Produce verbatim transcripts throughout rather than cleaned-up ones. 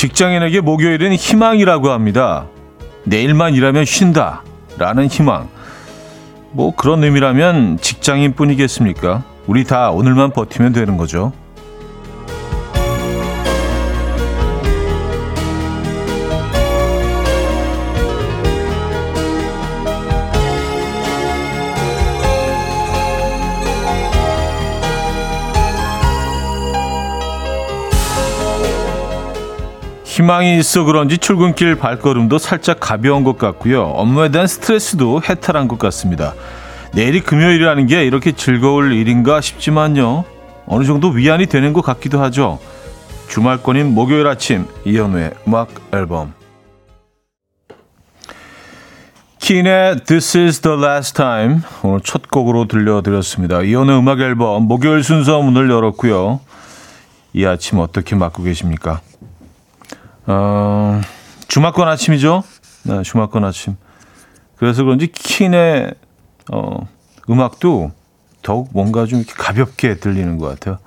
직장인에게 목요일은 희망이라고 합니다. 내일만 일하면 쉰다 라는 희망. 뭐 그런 의미라면 직장인뿐이겠습니까? 우리 다 오늘만 버티면 되는 거죠. 희망이 있어 그런지 출근길 발걸음도 살짝 가벼운 것 같고요. 업무에 대한 스트레스도 해탈한 것 같습니다. 내일이 금요일이라는 게 이렇게 즐거울 일인가 싶지만요. 어느 정도 위안이 되는 것 같기도 하죠. 주말권인 목요일 아침 이현우의 음악 앨범. 킨의 This is the last time 오늘 첫 곡으로 들려드렸습니다. 이현우의 음악 앨범 목요일 순서 문을 열었고요. 이 아침 어떻게 맞고 계십니까? 어, 주말권 아침이죠. 네, 주말권 아침. 그래서 그런지 킨의 어, 음악도 더욱 뭔가 좀 이렇게 가볍게 들리는 것 같아요.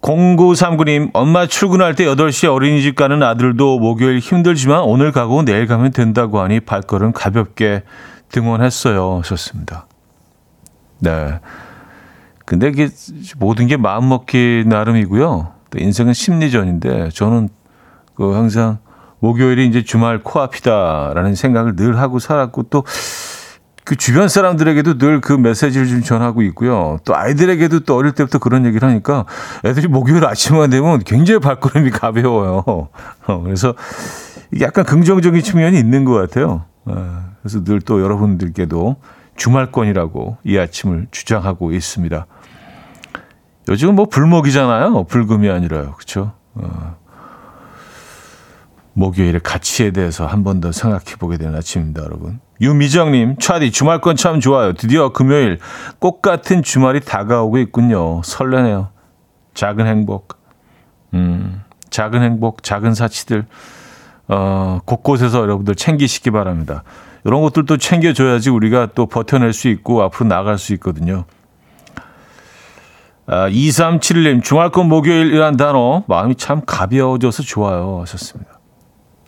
공구삼구 님, 엄마 출근할 때 여덟 시에 어린이집 가는 아들도 목요일 힘들지만 오늘 가고 내일 가면 된다고 하니 발걸음 가볍게 등원했어요. 좋습니다. 네. 근데 이게 모든 게 마음먹기 나름이고요. 인생은 심리전인데 저는 그 항상 목요일이 이제 주말 코앞이다라는 생각을 늘 하고 살았고 또 그 주변 사람들에게도 늘 그 메시지를 좀 전하고 있고요. 또 아이들에게도 또 어릴 때부터 그런 얘기를 하니까 애들이 목요일 아침만 되면 굉장히 발걸음이 가벼워요. 어, 그래서 약간 긍정적인 측면이 있는 것 같아요. 어, 그래서 늘 또 여러분들께도 주말권이라고 이 아침을 주장하고 있습니다. 요즘은 뭐 불목이잖아요. 불금이 아니라요. 그렇죠? 어. 목요일의 가치에 대해서 한 번 더 생각해보게 되는 아침입니다. 여러분. 유미정님. 차디 주말권 참 좋아요. 드디어 금요일 꽃 같은 주말이 다가오고 있군요. 설레네요. 작은 행복. 음, 작은 행복. 작은 사치들. 어, 곳곳에서 여러분들 챙기시기 바랍니다. 이런 것들도 챙겨줘야지 우리가 또 버텨낼 수 있고 앞으로 나갈 수 있거든요. 아, 이삼칠일 님, 주말권 목요일이란 단어 마음이 참 가벼워져서 좋아요 하셨습니다.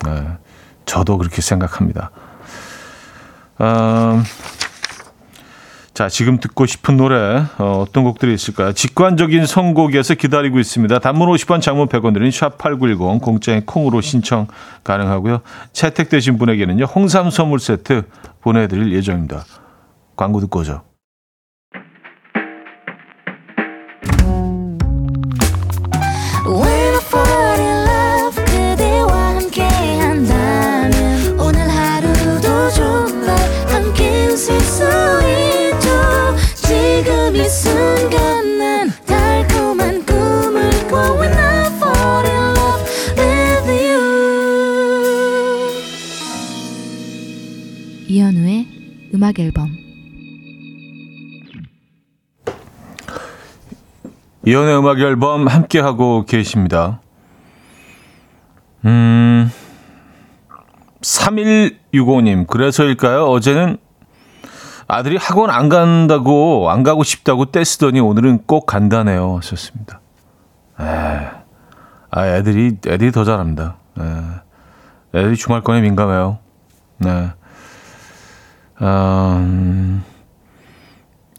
네, 저도 그렇게 생각합니다. 아, 자, 지금 듣고 싶은 노래 어, 어떤 곡들이 있을까요? 직관적인 선곡에서 기다리고 있습니다. 단문 오십 원, 장문 백 원 드린 샵팔구일공, 공짜인 콩으로 신청 가능하고요. 채택되신 분에게는요, 홍삼 선물 세트 보내드릴 예정입니다. 광고 듣고 오죠. 이현우의 음악 앨범. 이현우의 음악 앨범 함께 하고 계십니다. 음, 삼일육오 님, 그래서일까요? 어제는 아들이 학원 안 간다고, 안 가고 싶다고 떼쓰더니 오늘은 꼭 간다네요 하셨습니다. 에이, 아, 애들이 애들이 더 잘합니다. 에이, 애들이 주말권에 민감해요. 네. 음,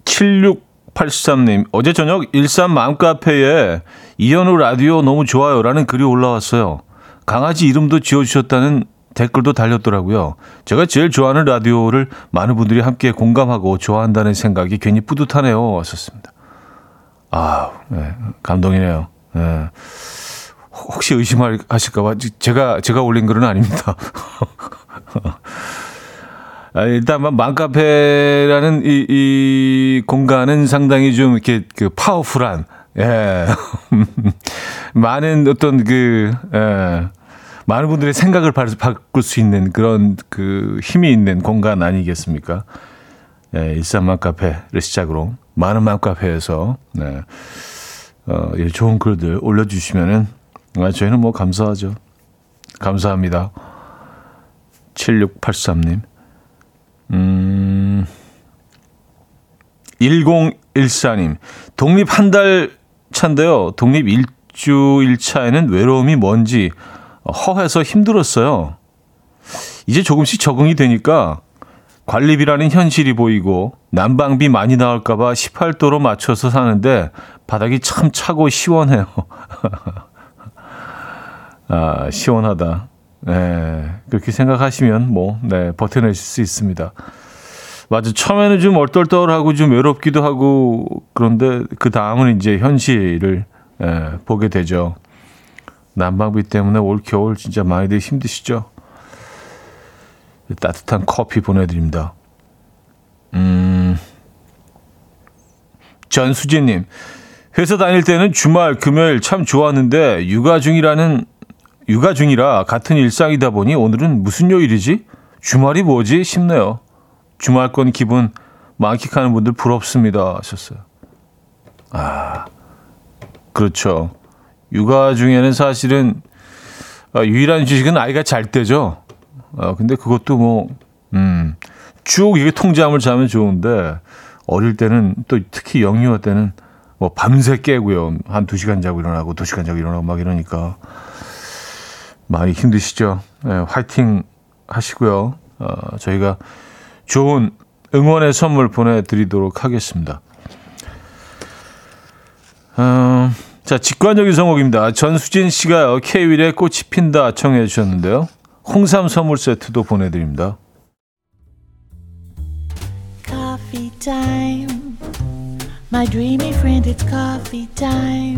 칠육팔삼 님, 어제 저녁 일산 맘카페에 이현우 라디오 너무 좋아요 라는 글이 올라왔어요. 강아지 이름도 지어주셨다는 댓글도 달렸더라고요. 제가 제일 좋아하는 라디오를 많은 분들이 함께 공감하고 좋아한다는 생각이 괜히 뿌듯하네요 왔었습니다. 아, 네, 감동이네요. 네. 혹시 의심하실까 봐 제가 제가 올린 글은 아닙니다. 일단 맘카페라는 이, 이 공간은 상당히 좀 이렇게 그 파워풀한, 예. 많은 어떤 그, 예. 많은 분들의 생각을 바꿀 수 있는 그런 그 힘이 있는 공간 아니겠습니까? 예, 일산 맘카페를 시작으로 많은 맘카페에서, 네, 어, 예, 좋은 글들 올려주시면은 아, 저희는 뭐 감사하죠. 감사합니다. 칠육팔삼 님. 음, 일공일사 님, 독립 한 달 차인데요. 독립 입주 일 차에는 외로움이 뭔지 허해서 힘들었어요. 이제 조금씩 적응이 되니까 관리비라는 현실이 보이고 난방비 많이 나올까 봐 십팔 도로 맞춰서 사는데 바닥이 참 차고 시원해요. 아, 시원하다. 네, 그렇게 생각하시면 뭐, 네, 버텨내실 수 있습니다. 맞아, 처음에는 좀 얼떨떨하고 좀 외롭기도 하고, 그런데 그 다음은 이제 현실을 예, 보게 되죠. 난방비 때문에 올 겨울 진짜 많이들 힘드시죠? 따뜻한 커피 보내드립니다. 음, 전수진님, 회사 다닐 때는 주말, 금요일 참 좋았는데 육아 중이라는 육아 중이라 같은 일상이다 보니 오늘은 무슨 요일이지? 주말이 뭐지? 싶네요. 주말권 기분 만끽하는 분들 부럽습니다. 하셨어요. 아, 그렇죠. 육아 중에는 사실은 유일한 휴식은 아이가 잘 때죠. 아, 근데 그것도 뭐, 음, 쭉 이게 통잠을 자면 좋은데 어릴 때는 또 특히 영유아 때는 뭐 밤새 깨고요. 한 두 시간 자고 일어나고 두 시간 자고 일어나고 막 이러니까 많이 힘드시죠. 네, 화이팅 하시고요. 어, 저희가 좋은 응원의 선물 보내드리도록 하겠습니다. 어, 자, 직관적인 선곡입니다. 전수진 씨가 K-윌의 꽃이 핀다 청해 주셨는데요. 홍삼 선물 세트도 보내드립니다. Coffee time. My dreamy friend, it's coffee time.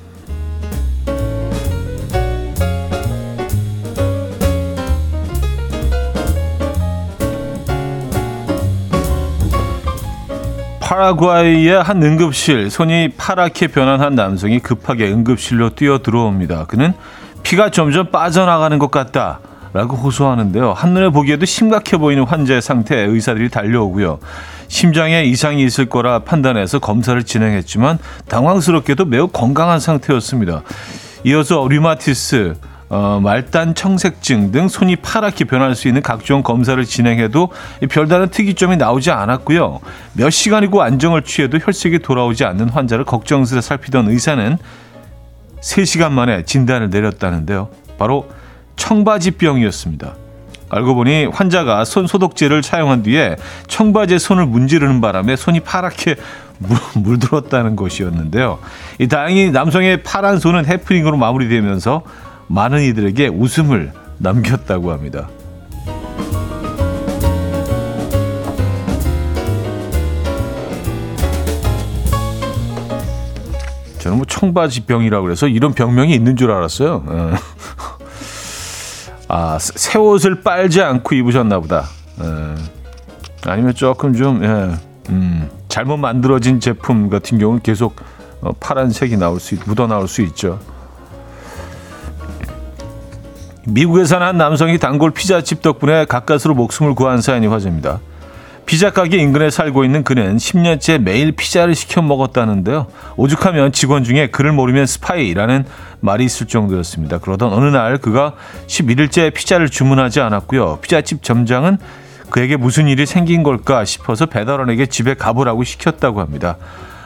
파라과이의 한 응급실, 손이 파랗게 변한 한 남성이 급하게 응급실로 뛰어들어옵니다. 그는 피가 점점 빠져나가는 것 같다라고 호소하는데요. 한눈에 보기에도 심각해 보이는 환자의 상태에 의사들이 달려오고요. 심장에 이상이 있을 거라 판단해서 검사를 진행했지만 당황스럽게도 매우 건강한 상태였습니다. 이어서 류마티스, 어, 말단 청색증 등 손이 파랗게 변할 수 있는 각종 검사를 진행해도 별다른 특이점이 나오지 않았고요. 몇 시간이고 안정을 취해도 혈색이 돌아오지 않는 환자를 걱정스레 살피던 의사는 세 시간 만에 진단을 내렸다는데요. 바로 청바지병이었습니다. 알고 보니 환자가 손 소독제를 사용한 뒤에 청바지에 손을 문지르는 바람에 손이 파랗게 물들었다는 것이었는데요. 이 다행히 남성의 파란 손은 해프닝으로 마무리되면서 많은 이들에게 웃음을 남겼다고 합니다. 저는 뭐 청바지병이라고 그래서 이런 병명이 있는 줄 알았어요. 아, 새 옷을 빨지 않고 입으셨나 보다. 아니면 조금 좀 예, 음, 잘못 만들어진 제품 같은 경우는 계속 파란색이 나올 수, 묻어 나올 수 있죠. 미국에 사는 한 남성이 단골 피자집 덕분에 가까스로 목숨을 구한 사연이 화제입니다. 피자 가게 인근에 살고 있는 그는 십 년째 매일 피자를 시켜 먹었다는데요. 오죽하면 직원 중에 그를 모르면 스파이라는 말이 있을 정도였습니다. 그러던 어느 날 그가 십일 일째 피자를 주문하지 않았고요. 피자집 점장은 그에게 무슨 일이 생긴 걸까 싶어서 배달원에게 집에 가보라고 시켰다고 합니다.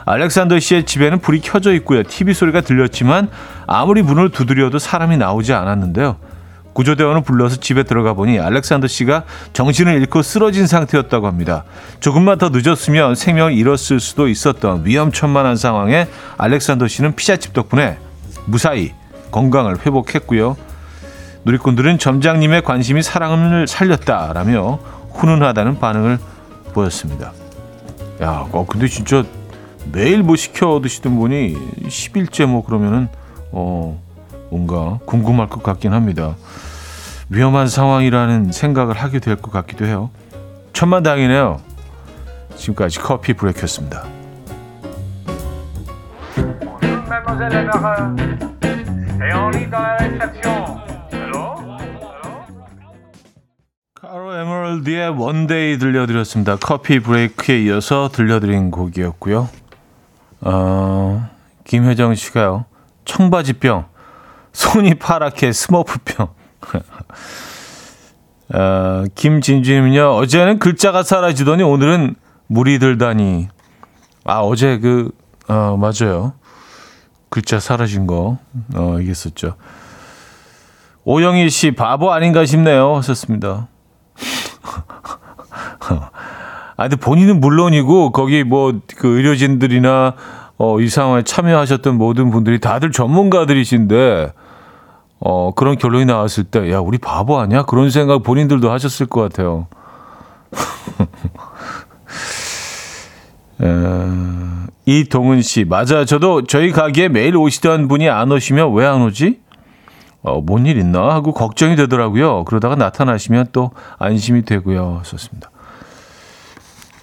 알렉산더 씨의 집에는 불이 켜져 있고요. 티비 소리가 들렸지만 아무리 문을 두드려도 사람이 나오지 않았는데요. 구조대원을 불러서 집에 들어가 보니 알렉산더 씨가 정신을 잃고 쓰러진 상태였다고 합니다. 조금만 더 늦었으면 생명을 잃었을 수도 있었던 위험천만한 상황에 알렉산더 씨는 피자집 덕분에 무사히 건강을 회복했고요. 누리꾼들은 점장님의 관심이 사랑을 살렸다라며 훈훈하다는 반응을 보였습니다. 야, 근데 진짜 매일 뭐 시켜 드시던 분이 십 일째 뭐 그러면은 어... 뭔가 궁금할 것 같긴 합니다. 위험한 상황이라는 생각을 하게 될 것 같기도 해요. 천만다행이네요. 지금까지 커피 브레이크였습니다. 카로 에메랄드의 원데이 들려드렸습니다. 커피 브레이크에 이어서 들려드린 곡이었고요. 어, 김혜정 씨가요. 청바지병. 손이 파랗게 스머프병. 어, 김진주님은요. 어제는 글자가 사라지더니 오늘은 물이 들다니. 아 어제 그 어, 맞아요. 글자 사라진 거 어, 얘기했었죠. 오영희 씨 바보 아닌가 싶네요. 하셨습니다. 아 근데 본인은 물론이고 거기 뭐 그 의료진들이나 어, 이 상황에 참여하셨던 모든 분들이 다들 전문가들이신데 어, 그런 결론이 나왔을 때 야 우리 바보 아니야? 그런 생각 본인들도 하셨을 것 같아요. 에, 이동은 씨 맞아 저도 저희 가게에 매일 오시던 분이 안 오시면 왜 안 오지? 어, 뭔 일 있나 하고 걱정이 되더라고요. 그러다가 나타나시면 또 안심이 되고요. 썼습니다.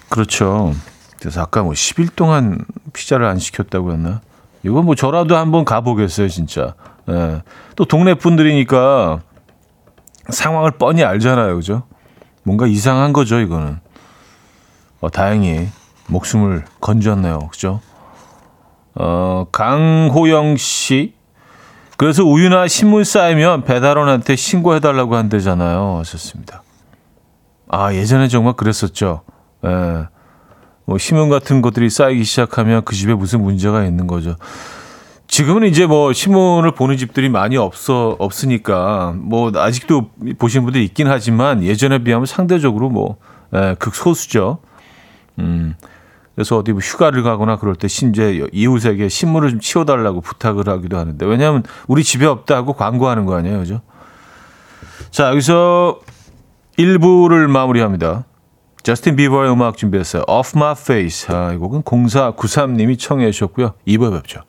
그렇죠. 그래서 아까 뭐 십 일 동안 피자를 안 시켰다고 했나? 이건 뭐 저라도 한번 가보겠어요, 진짜. 예. 또 동네 분들이니까 상황을 뻔히 알잖아요, 그죠? 뭔가 이상한 거죠, 이거는. 어, 다행히 목숨을 건졌네요, 그죠? 어, 강호영 씨. 그래서 우유나 신문 쌓이면 배달원한테 신고해달라고 한대잖아요. 하셨습니다. 아, 예전에 정말 그랬었죠. 예. 뭐 신문 같은 것들이 쌓이기 시작하면 그 집에 무슨 문제가 있는 거죠. 지금은 이제 뭐 신문을 보는 집들이 많이 없어 없으니까 뭐 아직도 보시는 분들 있긴 하지만 예전에 비하면 상대적으로 뭐 예, 극소수죠. 음. 그래서 어디 뭐 휴가를 가거나 그럴 때 이제 이웃에게 신문을 좀 치워달라고 부탁을 하기도 하는데 왜냐하면 우리 집에 없다고 광고하는 거 아니에요, 그죠? 자 여기서 일 부를 마무리합니다. 저스틴 비버의 음악 준비했어요. Off My Face. 아, 이 곡은 공사구삼 님이 청해 주셨고요. 이 부에 뵙죠.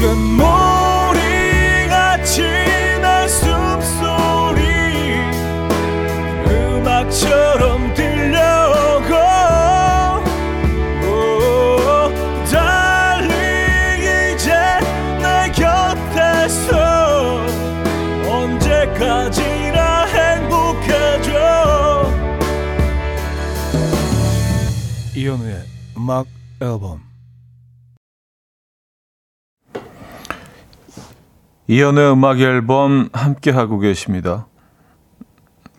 금모리같이 날 숨소리 음악처럼 들려오고 달리 이제 내 곁에서 언제까지 이현우의 음악 앨범. 이현우의 음악 앨범 함께 하고 계십니다.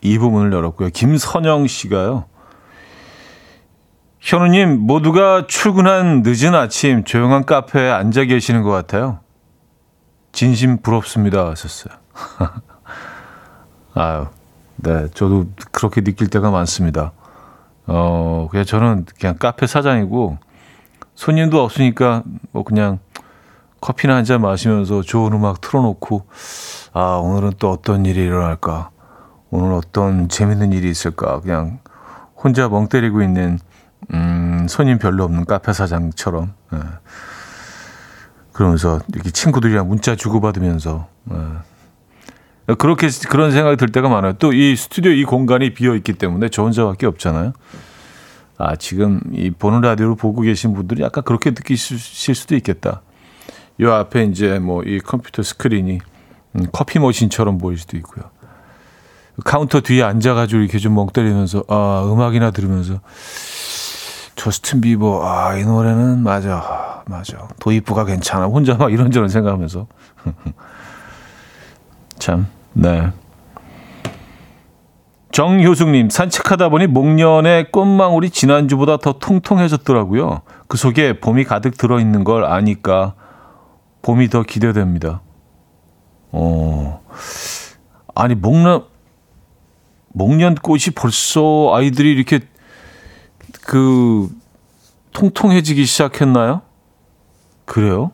이 부분을 열었고요. 김선영 씨가요. 현우님 모두가 출근한 늦은 아침 조용한 카페에 앉아 계시는 것 같아요. 진심 부럽습니다. 하셨어요. 아유, 네, 저도 그렇게 느낄 때가 많습니다. 어, 그냥 저는 그냥 카페 사장이고, 손님도 없으니까, 뭐, 그냥 커피나 한잔 마시면서 좋은 음악 틀어놓고, 아, 오늘은 또 어떤 일이 일어날까? 오늘 어떤 재밌는 일이 있을까? 그냥 혼자 멍 때리고 있는, 음, 손님 별로 없는 카페 사장처럼, 예. 그러면서 이렇게 친구들이랑 문자 주고받으면서, 예. 그렇게, 그런 생각이 들 때가 많아요. 또 이 스튜디오 이 공간이 비어있기 때문에 저 혼자밖에 없잖아요. 아, 지금 이 보는 라디오를 보고 계신 분들이 약간 그렇게 느끼실 수도 있겠다. 요 앞에 이제 뭐 이 컴퓨터 스크린이 커피 머신처럼 보일 수도 있고요. 카운터 뒤에 앉아가지고 이렇게 좀 멍 때리면서, 아, 음악이나 들으면서, 저스틴 비버, 아, 이 노래는 맞아, 맞아. 도입부가 괜찮아. 혼자 막 이런저런 생각하면서. 참, 네. 정효숙님, 산책하다 보니 목련의 꽃망울이 지난주보다 더 통통해졌더라고요. 그 속에 봄이 가득 들어있는 걸 아니까 봄이 더 기대됩니다. 어, 아니, 목련, 목련 꽃이 벌써 아이들이 이렇게 그 통통해지기 시작했나요? 그래요?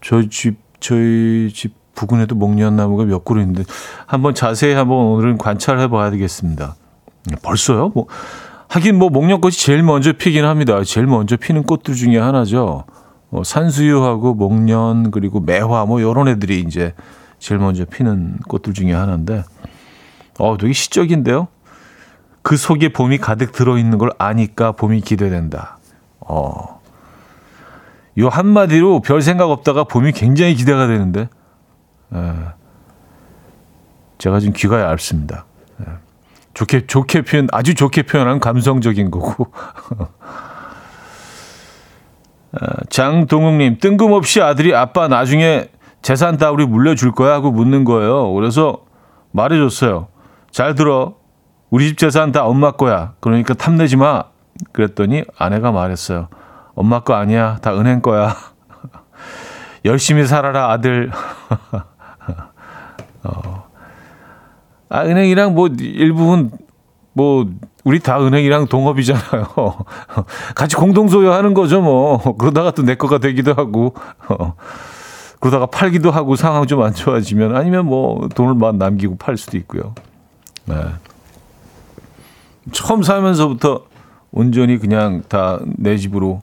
저희 집, 저희 집, 부근에도 목련나무가 몇 그루 있는데 한번 자세히 한번 오늘은 관찰해 봐야 되겠습니다. 벌써요? 뭐 하긴 뭐 목련꽃이 제일 먼저 피긴 합니다. 제일 먼저 피는 꽃들 중에 하나죠. 어, 산수유하고 목련 그리고 매화 뭐 이런 애들이 이제 제일 먼저 피는 꽃들 중에 하나인데 어 되게 시적인데요. 그 속에 봄이 가득 들어있는 걸 아니까 봄이 기대된다. 어, 요 한마디로 별 생각 없다가 봄이 굉장히 기대가 되는데 제가 지금 귀가 얇습니다. 좋게 좋게 표현 아주 좋게 표현한 감성적인 거고 장동욱님, 뜬금없이 아들이 아빠 나중에 재산 다 우리 물려줄 거야 하고 묻는 거예요. 그래서 말해줬어요. 잘 들어. 우리 집 재산 다 엄마 거야. 그러니까 탐내지 마. 그랬더니 아내가 말했어요. 엄마 거 아니야. 다 은행 거야. 열심히 살아라 아들. 어. 아, 은행이랑 뭐 일부분 뭐 우리 다 은행이랑 동업이잖아요. 같이 공동 소유하는 거죠 뭐. 그러다가 또 내 거가 되기도 하고 어. 그러다가 팔기도 하고 상황 좀 안 좋아지면 아니면 뭐 돈을 막 남기고 팔 수도 있고요. 네. 처음 살면서부터 온전히 그냥 다 내 집으로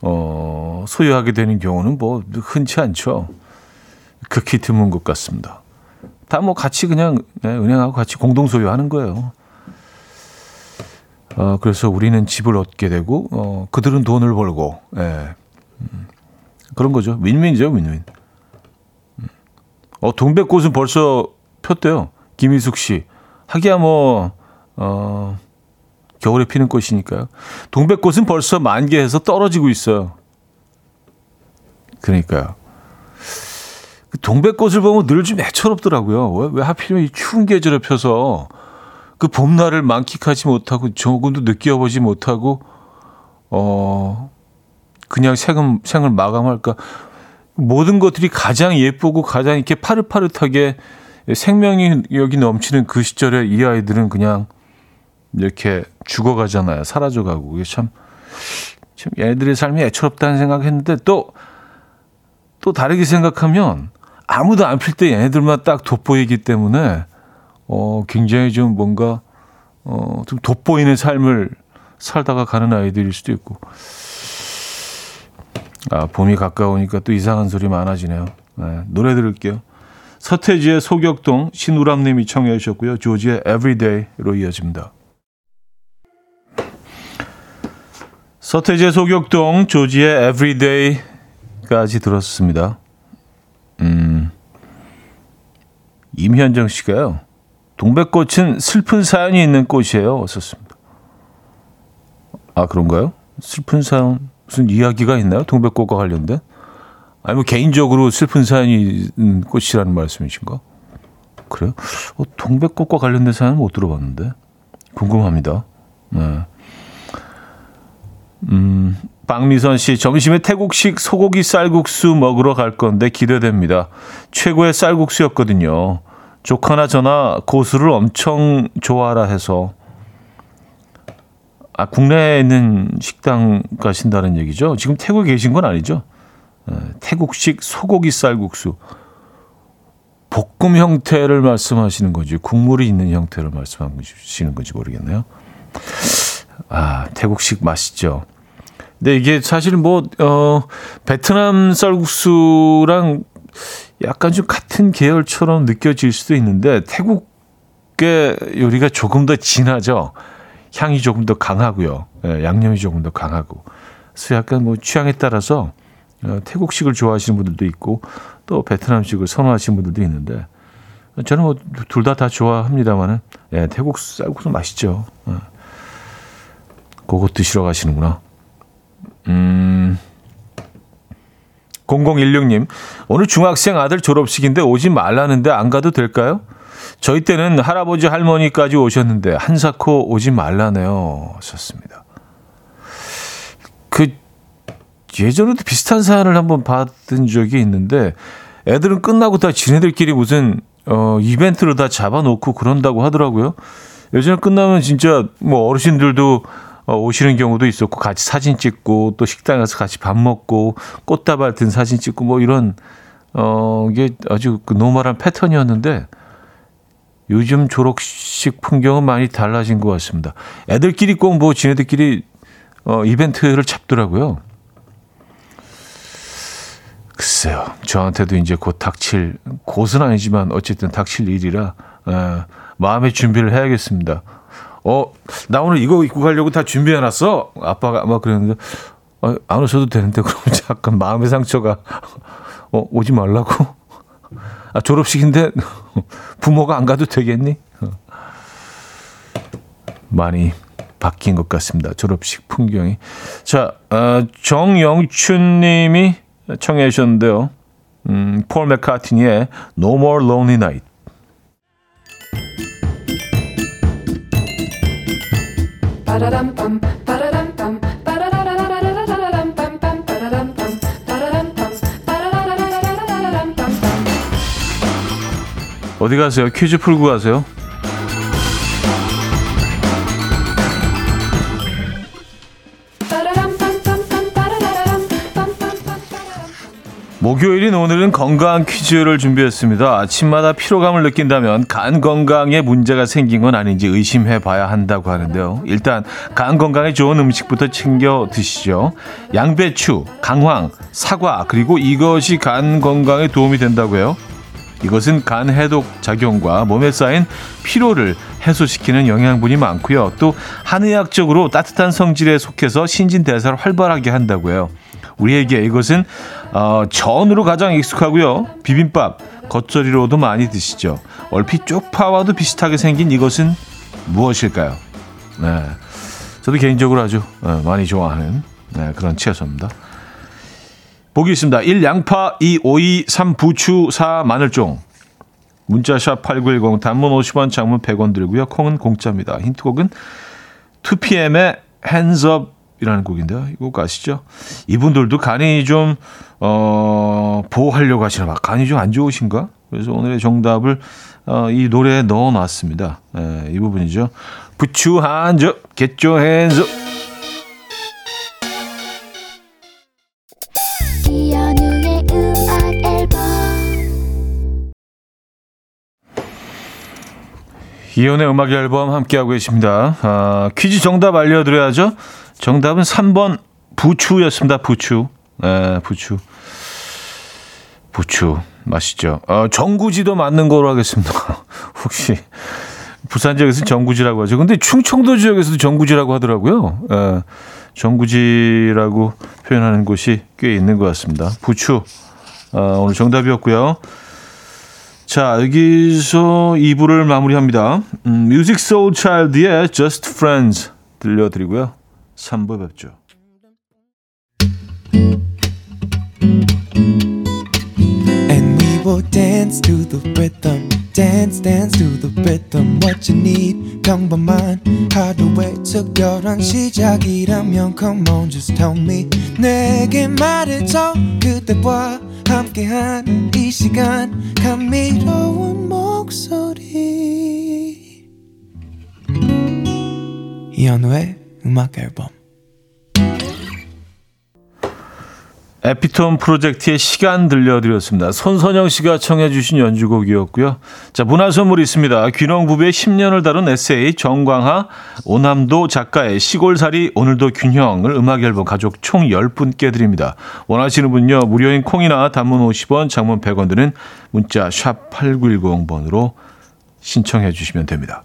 어, 소유하게 되는 경우는 뭐 흔치 않죠. 극히 드문 것 같습니다. 다 뭐 같이 그냥 네, 은행하고 같이 공동 소유하는 거예요. 어, 그래서 우리는 집을 얻게 되고 어, 그들은 돈을 벌고 네. 그런 거죠. 윈윈이죠. 윈윈. 어, 동백꽃은 벌써 폈대요. 김희숙 씨. 하기야 뭐 어, 겨울에 피는 꽃이니까요. 동백꽃은 벌써 만개해서 떨어지고 있어요. 그러니까요. 동백꽃을 보면 늘 좀 애처롭더라고요. 왜, 왜 하필이면 이 추운 계절에 펴서 그 봄날을 만끽하지 못하고 조금도 느껴보지 못하고 어, 그냥 생을, 생을 마감할까. 모든 것들이 가장 예쁘고 가장 이렇게 파릇파릇하게 생명력이 넘치는 그 시절에 이 아이들은 그냥 이렇게 죽어가잖아요. 사라져가고. 이게 참, 참 얘네들의 삶이 애처롭다는 생각했는데 또, 또 다르게 생각하면 아무도 안 필 때 얘네들만 딱 돋보이기 때문에 어, 굉장히 좀 뭔가 어, 좀 돋보이는 삶을 살다가 가는 아이들일 수도 있고. 아, 봄이 가까우니까 또 이상한 소리 많아지네요. 네, 노래 들을게요. 서태지의 소격동, 신우람님이 청해 주셨고요. 조지의 에브리데이로 이어집니다. 서태지의 소격동, 조지의 에브리데이까지 들었습니다. 음, 임현정 씨가요. 동백꽃은 슬픈 사연이 있는 꽃이에요. 썼습니다. 아, 그런가요? 슬픈 사연... 무슨 이야기가 있나요? 동백꽃과 관련된? 아니 뭐 개인적으로 슬픈 사연이 있는 꽃이라는 말씀이신가? 그래요? 어, 동백꽃과 관련된 사연은 못 들어봤는데 궁금합니다. 네. 음, 박미선 씨, 점심에 태국식 소고기 쌀국수 먹으러 갈 건데 기대됩니다. 최고의 쌀국수였거든요. 조카나 저나 고수를 엄청 좋아하라 해서. 아, 국내에 있는 식당 가신다는 얘기죠? 지금 태국에 계신 건 아니죠? 태국식 소고기 쌀국수. 볶음 형태를 말씀하시는 건지 국물이 있는 형태를 말씀하시는 건지 모르겠네요. 아, 태국식 맛있죠. 근데 이게 사실 뭐 어, 베트남 쌀국수랑 약간 좀 같은 계열처럼 느껴질 수도 있는데 태국의 요리가 조금 더 진하죠. 향이 조금 더 강하고요. 예, 양념이 조금 더 강하고. 그래서 약간 뭐 취향에 따라서 태국식을 좋아하시는 분들도 있고 또 베트남식을 선호하시는 분들도 있는데 저는 뭐 둘 다 다 좋아합니다만은 예, 태국 쌀국수 맛있죠. 예. 그거 드시러 가시는구나. 음. 공공일육 님, 오늘 중학생 아들 졸업식인데 오지 말라는데 안 가도 될까요? 저희 때는 할아버지 할머니까지 오셨는데 한사코 오지 말라네요. 썼습니다. 그 예전에도 비슷한 사연을 한번 받은 적이 있는데 애들은 끝나고 다 지네들끼리 무슨 어, 이벤트로 다 잡아놓고 그런다고 하더라고요. 예전에 끝나면 진짜 뭐 어르신들도 어, 오시는 경우도 있었고 같이 사진 찍고 또 식당 가서 같이 밥 먹고 꽃다발 든 사진 찍고 뭐 이런 어, 이게 아주 그 노멀한 패턴이었는데 요즘 졸업식 풍경은 많이 달라진 것 같습니다. 애들끼리 꼭 뭐 지네들끼리 어, 이벤트를 잡더라고요. 글쎄요. 저한테도 이제 곧 닥칠, 곧은 아니지만 어쨌든 닥칠 일이라 에, 마음의 준비를 해야겠습니다. 어, 나 오늘 이거 입고 가려고 다 준비해놨어. 아빠가 아마 그랬는데 어, 안 오셔도 되는데 그러면 약간 마음의 상처가 어, 오지 말라고. 아, 졸업식인데 부모가 안 가도 되겠니? 많이 바뀐 것 같습니다. 졸업식 풍경이. 자, 어, 정영춘 님이 청해 주셨는데요. 음, 폴 맥카트니의 No More Lonely Night. 바라람밤. 어디 가세요? 퀴즈 풀고 가세요. 목요일인 오늘은 건강 퀴즈를 준비했습니다. 아침마다 피로감을 느낀다면 간 건강에 문제가 생긴 건 아닌지 의심해봐야 한다고 하는데요. 일단 간 건강에 좋은 음식부터 챙겨 드시죠. 양배추, 강황, 사과, 그리고 이것이 간 건강에 도움이 된다고 해요. 이것은 간 해독 작용과 몸에 쌓인 피로를 해소시키는 영양분이 많고요. 또 한의학적으로 따뜻한 성질에 속해서 신진대사를 활발하게 한다고요. 우리에게 이것은 어, 전으로 가장 익숙하고요. 비빔밥, 겉절이로도 많이 드시죠. 얼핏 쪽파와도 비슷하게 생긴 이것은 무엇일까요? 네, 저도 개인적으로 아주 많이 좋아하는 네, 그런 채소입니다. 보기 있습니다. 일. 양파, 이. 오이, 삼. 부추, 사. 마늘종. 문자샵 팔구일공, 단문 오십 원, 장문 백 원 들고요. 콩은 공짜입니다. 힌트곡은 투피엠의 Hands Up이라는 곡인데요. 이 곡 아시죠? 이분들도 간이 좀 어, 보호하려고 하시나 봐. 간이 좀 안 좋으신가? 그래서 오늘의 정답을 어, 이 노래에 넣어놨습니다. 네, 이 부분이죠. 부추, 한즈, Get your hands up. 이현우의 음악 앨범 함께하고 계십니다. 아, 퀴즈 정답 알려드려야죠. 정답은 삼 번 부추였습니다. 부추. 네, 부추. 부추. 맛있죠. 아, 정구지도 맞는 거로 하겠습니다. 혹시 부산 지역에서는 정구지라고 하죠. 근데 충청도 지역에서도 정구지라고 하더라고요. 네, 정구지라고 표현하는 곳이 꽤 있는 것 같습니다. 부추. 아, 오늘 정답이었고요. 자, 여기서 이 부를 마무리합니다. 음, 뮤직 소울 차일드의 Just Friends 들려드리고요. 삼 부 뵙죠. And we will dance to the rhythm. Dance, dance to the rhythm. What you need, 평범한 하루의 특별한 시작이라면 Come on, just tell me. 내게 말해줘, 그대와 함께한 이 시간 감미로운 목소리 이현우의 음악 앨범. 에피톤 프로젝트의 시간 들려드렸습니다. 손선영 씨가 청해 주신 연주곡이었고요. 자, 문화 선물이 있습니다. 균형부부의 십 년을 다룬 에세이 정광하, 오남도 작가의 시골살이 오늘도 균형을 음악 앨범 가족 총 열 분께 드립니다. 원하시는 분요. 무료인 콩이나 단문 오십 원, 장문 백 원 드는 문자 샵 팔구일공 번으로 신청해 주시면 됩니다.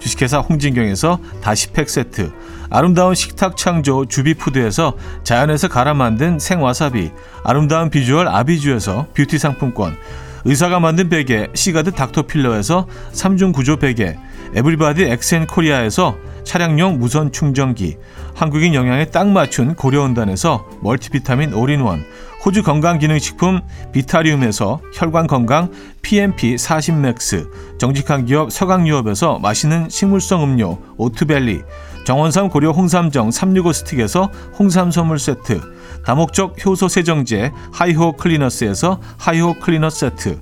주식회사 홍진경에서 다시팩 세트, 아름다운 식탁 창조 주비푸드에서 자연에서 갈아 만든 생와사비, 아름다운 비주얼 아비주에서 뷰티 상품권, 의사가 만든 베개 시가드 닥터필러에서 삼 중 구조 베개, 에브리바디 엑센코리아에서 차량용 무선 충전기, 한국인 영양에 딱 맞춘 고려온단에서 멀티비타민 올인원, 호주 건강기능식품 비타리움에서 혈관건강 피엠피 사십 맥스, 정직한 기업 서강유업에서 맛있는 식물성 음료 오트밸리, 정원삼 고려 홍삼정 삼백육십오 스틱에서 홍삼 선물 세트, 다목적 효소 세정제 하이호 클리너스에서 하이호 클리너 세트,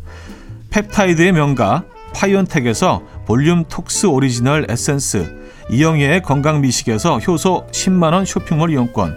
펩타이드의 명가 파이온텍에서 볼륨 톡스 오리지널 에센스, 이영애의 건강미식에서 효소 십만 원 쇼핑몰 이용권,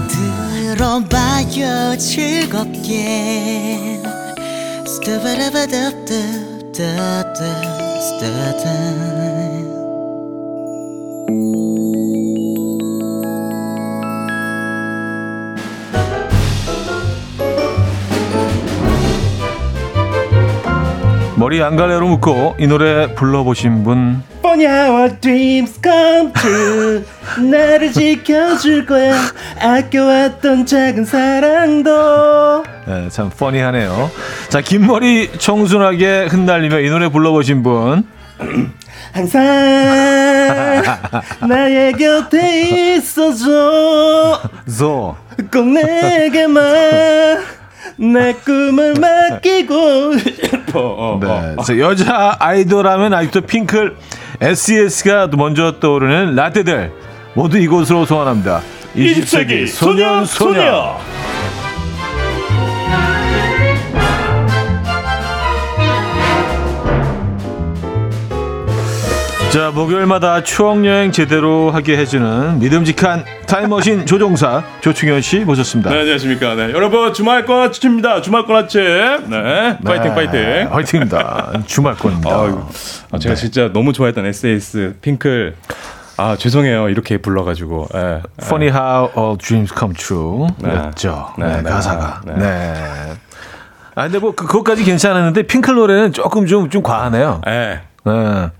들어봐요 즐겁게 머리 안갈래로 묶고 이 노래 불러보신 분 For our dreams come true 나를 지켜줄 거야 아껴왔던 작은 사랑도 네, 참 퍼니하네요. 자, 긴머리 청순하게 흩날리며 이 노래 불러보신 분 항상 나의 곁에 있어줘 조. 꼭 내게만 내 꿈을 맡기고 싶어. 네, 여자 아이돌하면 아직도 핑클, 에스이에스가 먼저 떠오르는 라떼들 모두 이곳으로 소환합니다. 이십 세기 소년 소녀. 자, 목요일마다 추억여행 제대로 하게 해주는 믿음직한 타임머신 조종사 조충현 씨 모셨습니다. 네, 안녕하십니까. 네, 여러분 주말권 아침입니다. 주말권 아침. 네, 파이팅, 네, 파이팅. 파이팅입니다. 주말권입니다. 아, 아, 제가 네. 진짜 너무 좋아했던 에스에스 핑클. 아, 죄송해요. 이렇게 불러가지고. 네. Funny how all dreams come true. 네. 맞죠. 네, 네, 네, 가사가. 네. 네. 아, 근데 뭐 그것까지 괜찮았는데 핑클 노래는 조금 좀, 좀 과하네요. 네. 네,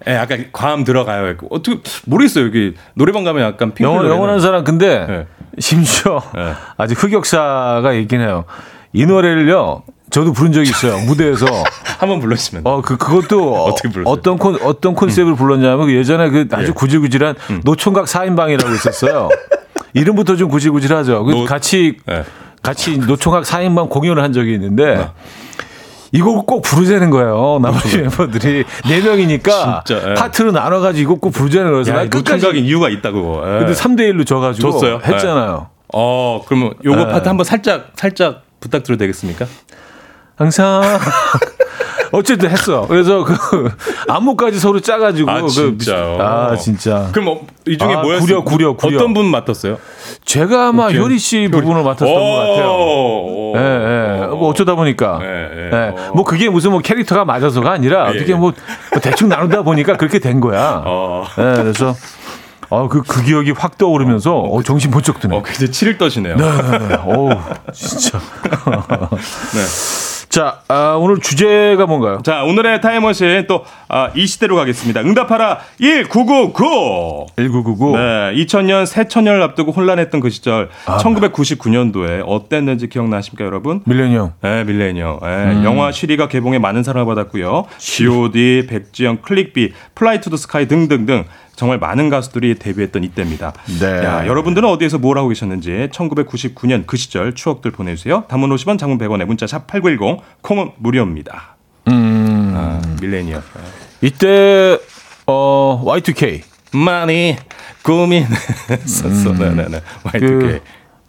예, 약간 과음 들어가요. 어떻게 모르겠어요. 여기 노래방 가면 약간 핑크 영어, 영원한 사람 근데 네. 심지어 네. 아직 흑역사가 있긴 해요. 이 노래를요. 저도 부른 적이 있어요. 무대에서 한번 불렀으면. 어, 그 그것도 어떻게 불렀어요? 어떤 콘 어떤 컨셉을 음. 불렀냐면 예전에 그 아주 예. 구질구질한 음. 노총각 사인방이라고 있었어요. 이름부터 좀 구질구질하죠. 노... 같이 네. 같이 노총각 사인방 공연을 한 적이 있는데. 네. 이거 꼭 부르자는 거예요. 나머지 멤버들이 네 명이니까 진짜, 파트로 나눠가지고 이거 꼭 부르자는 거예요. 야, 끝까지 생각인 이유가 있다고. 근데 삼 대 일로 져가지고 줬어요? 했잖아요. 에. 어, 그러면 요거 에. 파트 한번 살짝 살짝 부탁드려도 되겠습니까? 항상 어쨌든 했어. 그래서 그 안무까지 서로 짜가지고. 아, 진짜요? 그, 아, 진짜. 그럼 이 중에 아, 뭐였어요? 구려, 구려, 구려. 어떤 분 맡았어요? 제가 아마 오케이. 효리 씨 부분을 맡았던 것 같아요. 예, 예. 뭐 어쩌다 보니까. 예, 예. 뭐 그게 무슨 뭐 캐릭터가 맞아서가 아니라 어떻게 예, 뭐, 뭐 대충 나누다 보니까 그렇게 된 거야. 어. 예, 그래서. 아, 그, 그 기억이 확 떠오르면서 어, 어, 정신 번쩍 드네. 어, 굉장히 치를 떠시네요. 네. 어우, 진짜. 네. 자, 아, 오늘 주제가 뭔가요? 자, 오늘의 타임머신 또, 아, 이 시대로 가겠습니다. 응답하라 천구백구십구. 천구백구십구. 네, 이천 년 새천년을 앞두고 혼란했던 그 시절, 아, 천구백구십구 년도에 어땠는지 기억나십니까, 여러분? 밀레니엄. 네, 밀레니엄. 네, 음. 영화 쉬리가 개봉에 많은 사랑을 받았고요. 지 오 디, 백지영, 클릭비, 플라이 투 더 스카이 등등등. 정말 많은 가수들이 데뷔했던 이때입니다. 네. 야, 여러분들은 어디에서 뭘 하고 계셨는지 천구백구십구 년 그 시절 추억들 보내주세요. 단문 오십 원, 장문 백 원에 문자 샵 팔구일공, 콩은 무료입니다. 음, 아, 밀레니엄. 이때 어, 와이 투 케이 많이 고민했었어. 음. 네네네. 와이 투 케이. 그,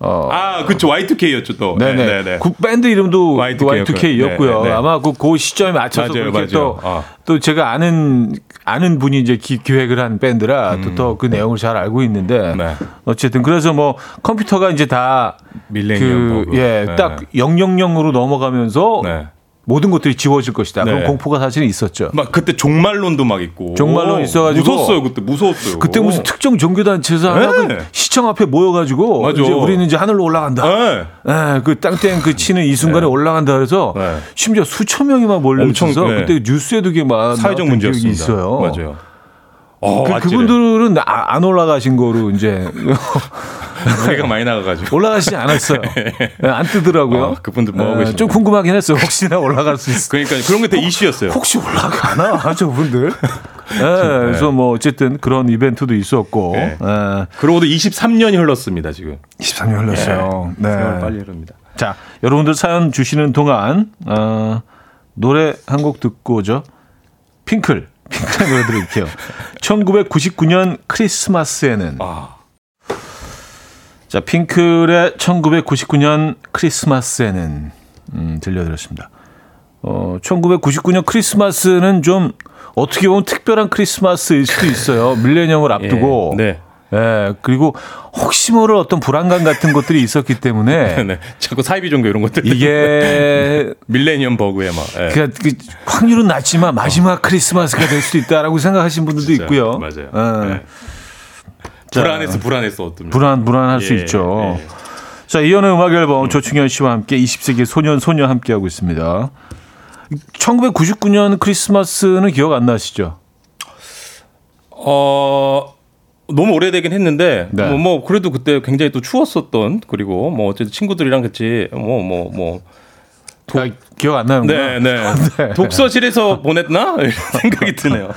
어. 아, 그렇죠. 와이 투 케이였죠 또. 네네. 네네. 그 밴드 이름도 와이 투 케이였고요. 네네. 아마 그, 그 시점에 맞춰서 맞아요, 맞아요. 또, 어. 또 제가 아는 아는 분이 이제 기, 기획을 한 밴드라 음. 또 그 내용을 잘 알고 있는데 네. 어쨌든 그래서 뭐 컴퓨터가 이제 다 밀레니엄 그, 예, 네. 딱 영영영으로 넘어가면서. 네. 모든 것들이 지워질 것이다. 네. 그런 공포가 사실은 있었죠. 막 그때 종말론도 막 있고. 종말론 있어가지고 무서웠어요. 그때 무서웠어요. 그때 무슨 특정 종교단체에서 네. 시청 앞에 모여가지고 맞아. 이제 우리는 이제 하늘로 올라간다. 네. 네. 그 땅땡 그 치는 이 순간에 네. 올라간다. 그래서 네. 심지어 수천 명이 막 몰려서 네. 그때 뉴스에도 그게 막 사회적 문제였습니다. 있어요. 맞아요. 어, 그, 그분들은 아, 안 올라가신 거로 이제 우리가 많이 나가가지고 올라가시지 않았어요. 네, 안 뜨더라고요. 어, 그분들 뭐 하고 계신지 좀 궁금하긴 했어요. 혹시나 올라갈 수 있을까. 그러니까 그런 게 되게 이슈였어요. 혹시 올라가나 저분들. 네, 그래서 뭐 어쨌든 그런 이벤트도 있었고. 네. 네. 그러고도 이십삼 년이 흘렀습니다 지금. 이십삼 년 흘렀어요. 네. 네. 빨리 흐릅니다. 자, 여러분들 사연 주시는 동안 어, 노래 한 곡 듣고 오죠. 핑클. 핑클 노래 들을게요. 천구백구십구 년 크리스마스에는. 아. 자, 핑클의 천구백구십구 년 크리스마스에는 음, 들려드렸습니다. 어, 천구백구십구 년 크리스마스는 좀 어떻게 보면 특별한 크리스마스일 수도 있어요. 밀레니엄을 앞두고. 예, 네. 예, 그리고 혹시 모를 어떤 불안감 같은 것들이 있었기 때문에 네, 네. 자꾸 사이비 종교 이런 것들 이게 밀레니엄 버그에 막 예. 그러니까 그 확률은 낮지만 마지막 어. 크리스마스가 될 수도 있다라고 생각하신 분들도 진짜, 있고요. 맞아요. 예. 예. 자, 불안해서 불안해서 어떤 불안 불안할 예, 수 있죠. 예, 예. 자, 이현우 음악 앨범 음. 조충현 씨와 함께 이십 세기 소년 소녀 함께 하고 있습니다. 천구백구십구 년 크리스마스는 기억 안 나시죠? 어. 너무 오래되긴 했는데 네. 뭐, 뭐 그래도 그때 굉장히 또 추웠었던 그리고 뭐 어쨌든 친구들이랑 같이 뭐 뭐 뭐 뭐 기억 안 나요? 네네 네. 네. 독서실에서 보냈나 이런 생각이 드네요.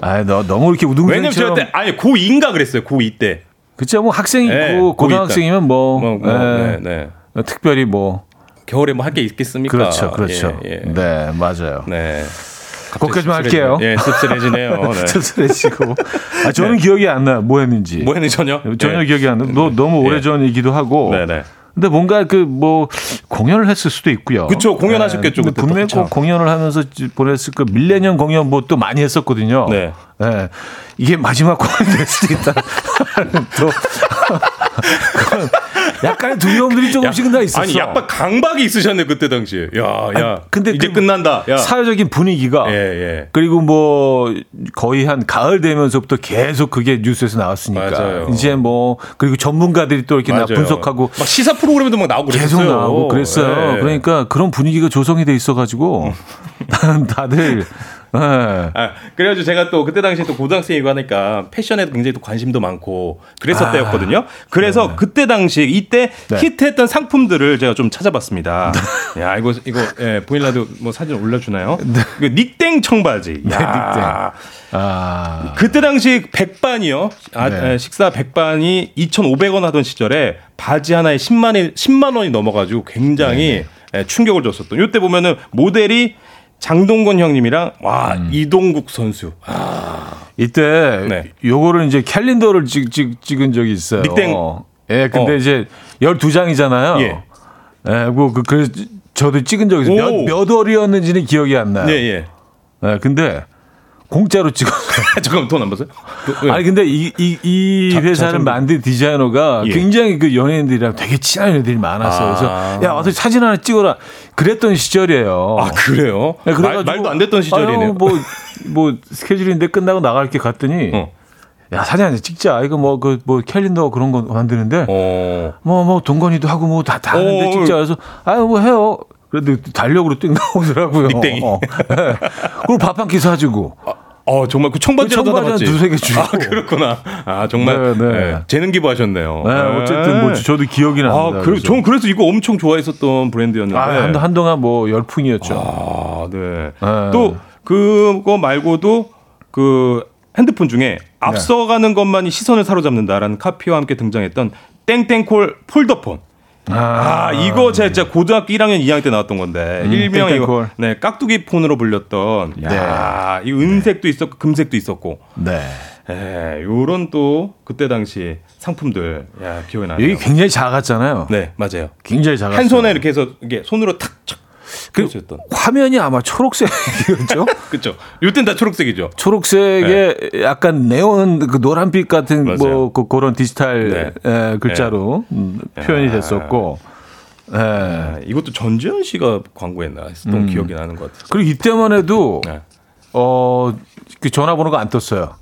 아, 너 너무 이렇게 우등생처럼. 왜냐면 저 때 아니 고이인가 그랬어요. 고이 때. 그쵸, 뭐 학생이고 네, 고등학생이면 뭐, 뭐, 뭐 네. 네, 네. 특별히 뭐 겨울에 뭐 할 게 있겠습니까? 그렇죠, 그렇죠. 예, 예. 네, 맞아요. 네. 거기까지만 할게요. 예, 씁쓸해지네요. 네. 씁쓸해지고. 아, 저는 네. 기억이 안 나요. 뭐 했는지. 뭐 했는지 전혀? 전혀 네. 기억이 안 나요. 너, 너무 오래전이기도 하고. 네네. 네. 근데 뭔가 그 뭐 공연을 했을 수도 있고요. 그렇죠. 공연하셨겠죠. 네. 분명히 그쵸. 공연을 하면서 보냈을 거. 밀레니엄 공연 뭐 또 많이 했었거든요. 네. 네. 이게 마지막 공연이 될 수도 있다. 또. 약간의 두려움들이 조금씩은 다 있었어. 아니, 약간 강박이 있으셨네 그때 당시에. 야, 야. 아니, 근데 이제 그 끝난다. 야. 사회적인 분위기가. 예, 예. 그리고 뭐 거의 한 가을 되면서부터 계속 그게 뉴스에서 나왔으니까. 맞아요. 이제 뭐 그리고 전문가들이 또 이렇게 맞아요. 분석하고 막 시사 프로그램에도 막 나오고 그랬어요. 계속 나오고 그랬어요. 예. 그러니까 그런 분위기가 조성이 돼 있어가지고 다들. 네. 아, 그래가지고 제가 또 그때 당시에 또 고등학생이고 하니까 패션에도 굉장히 또 관심도 많고 그랬을 아, 때였거든요. 그래서 네. 그때 당시 이때 네. 히트했던 상품들을 제가 좀 찾아봤습니다. 네. 야, 이거 이거 예, 보일라도 뭐 사진 올려주나요? 네. 닉땡 청바지. 네, 야. 닉땡. 아. 그때 당시 백반이요. 아, 네. 식사 백반이 이천오백 원 하던 시절에 바지 하나에 십만 원이 넘어가지고 굉장히 네. 예, 충격을 줬었던. 이때 보면은 모델이 장동건 형님이랑 와 음. 이동국 선수. 아. 이때 네. 요거를 이제 캘린더를 찍, 찍, 찍은 적이 있어요. 닉땡. 예, 근데 어. 이제 열두 장이잖아요. 예. 예, 뭐 그, 그래서 저도 찍은 적이 있어요. 몇, 몇 월이었는지는 기억이 안 나요. 예, 예. 예, 근데 공짜로 찍었어요. 잠깐만 돈 안 받았어요? 네. 아니 근데 이, 이, 이 자, 회사를 자, 만든 디자이너가 예. 굉장히 그 연예인들이랑 되게 친한 연예인들이 많았어요. 아. 그래서 야 와서 사진 하나 찍어라 그랬던 시절이에요. 아 그래요? 네, 말, 말도 안 됐던 시절이네요. 뭐뭐 뭐 스케줄인데 끝나고 나갈 게 갔더니 어. 야 사진 하나 찍자. 이거 뭐 그 뭐 캘린더 그런 거 만드는데 뭐뭐 뭐 동건이도 하고 뭐 다 다 하는데 찍자. 그래서 아 뭐 해요. 그래도 달력으로 띵 나오더라고요. 닉땡이. 어. 네. 그리고 밥 한 끼 사주고. 아, 어 정말 그 청바지라도 받았지. 청바지 두세 개 주고. 아 그렇구나. 아 정말 네, 네. 네, 재능 기부하셨네요. 네, 어쨌든 뭐 저도 기억이 납니다. 아, 그래서. 저는 그래서 이거 엄청 좋아했었던 브랜드였는데 아, 한동안 뭐 열풍이었죠. 아, 네. 네. 또 그거 말고도 그 핸드폰 중에 앞서가는 것만이 시선을 사로잡는다라는 카피와 함께 등장했던 땡땡콜 폴더폰. 아, 아, 이거 제가 진짜 고등학교 일 학년 이 학년 때 나왔던 건데 음, 일명 이거 네, 깍두기 폰으로 불렸던 야, 네. 이 은색도 네. 있었고 금색도 있었고 네, 네 이런 또 그때 당시 상품들 야, 기억이 나요. 여기 굉장히 작았잖아요. 네, 맞아요. 굉장히 작았어요. 한 손에 이렇게 해서 이게 손으로 탁 착. 그 화면이 아마 초록색이었죠. 그렇죠. 이때는 다 초록색이죠. 초록색에 네. 약간 네온 그 노란빛 같은 맞아요. 뭐 그, 그런 디지털 네. 에, 글자로 네. 표현이 됐었고. 아, 예. 아, 이것도 전지현 씨가 광고했나 했던 음. 기억이 나는 것 같아요. 그리고 이때만 해도 네. 어, 그 전화번호가 안 떴어요.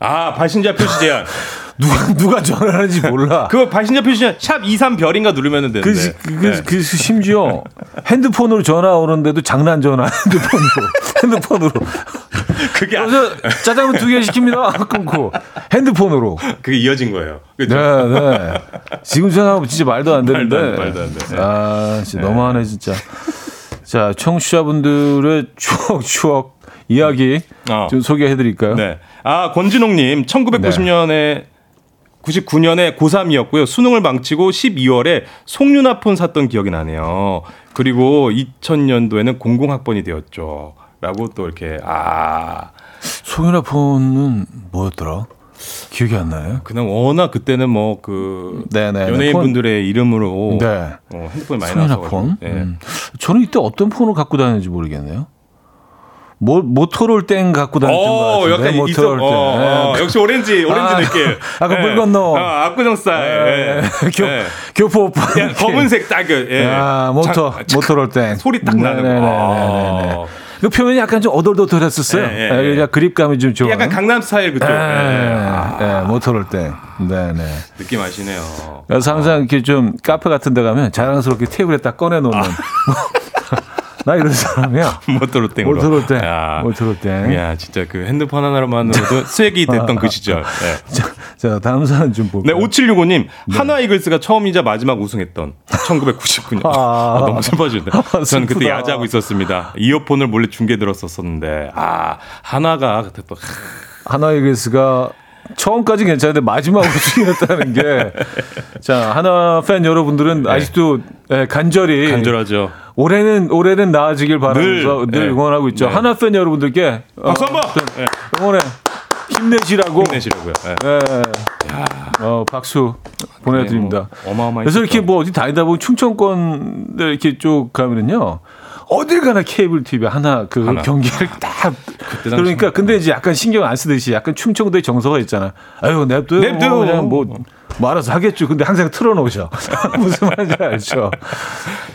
아, 발신자 표시 제한. 누가 누가 전화하는지 몰라. 그거 발신자 표시야. 샵 이십삼 별인가 누르면 되는데. 그, 그, 네. 그 심지어 핸드폰으로 전화 오는데도 장난 전화 핸드폰으로 핸드폰으로. 그게 안... 짜장면 두 개 시킵니다. 끊고 핸드폰으로. 그게 이어진 거예요. 그렇죠? 네, 네. 지금 생각하면 진짜 말도 안 되는데. 말도 안, 말도 안 돼. 아, 진짜 네. 너무하네 진짜. 자, 청취자분들의 추억 추억. 이야기 어. 좀 소개해드릴까요? 네. 아, 권진홍님, 천구백구십 년에 네. 구십구 년에 고삼이었고요. 수능을 망치고 십이월에 송유나 폰 샀던 기억이 나네요. 그리고 이천 년도에는 공공학번이 되었죠. 라고 또 이렇게, 아. 송유나 폰은 뭐였더라? 기억이 안 나요? 그냥 워낙 그때는 뭐 그 연예인분들의 이름으로 네. 어, 핸드폰이 많이 나왔어요. 송유나 폰? 네. 음. 저는 이때 어떤 폰을 갖고 다녔는지 모르겠네요. 모 모토롤 땡 갖고 다녔던 것 같은데. 모토롤 땡. 어, 네. 역시 오렌지 오렌지 아, 느낌. 아까 물 건너. 아, 압구정 스타일. 교포 오빠. 검은색 딱 그. 예. 아, 모터 자, 모토롤 땡. 소리 딱 나는 거. 아. 그 표면이 약간 좀 어덜어덜했었어요. 예, 예, 예. 약간 그립감이 좀 좋아요. 약간 강남 스타일 그쪽. 예, 아. 예, 모토롤 땡. 네, 네. 느낌 아시네요. 그래서 항상 어. 이렇게 좀 카페 같은 데 가면 자랑스럽게 테이블에 딱 꺼내 놓는. 아. 나 이런 사람이야. 모토롤 땡으로. 모토롤 땡. 모토롤 땡. 야, 진짜 그 핸드폰 하나로만으로도 수액이 됐던 그 시절. 네. 자, 자, 다음 사람 좀 볼게요. 네, 오칠육오 님. 네. 한화 이글스가 처음이자 마지막 우승했던 천구백구십구 년. 아, 아, 너무 슬퍼지는데. 아, 저는 그때 야자하고 있었습니다. 이어폰을 몰래 중계 들었었었는데. 아, 한화가 그때 또. 한화 이글스가 처음까지 괜찮은데 마지막 우승이었다는 게. 자, 한화 팬 여러분들은 네. 아직도 네, 간절히. 간절하죠. 올해는 올해는 나아지길 바라면서 늘, 늘 응원하고 있죠. 네. 하나 팬 여러분들께 박수 한번 응원해 힘내시라고. 힘내시라고요. 네. 네. 어, 박수 보내드립니다. 뭐 어마어마한. 그래서 이렇게 뭐 어디 다니다 보면 충청권 이렇게 쭉 가면은요. 어딜 가나 케이블 티비 하나 그 하나. 경기를 딱 그러니까 근데 이제 약간 신경 안 쓰듯이 약간 충청도의 정서가 있잖아. 아유 냅둬 냅둬 뭐 그냥 뭐, 뭐 알아서 하겠죠. 근데 항상 틀어놓으셔. 무슨 말인지 알죠.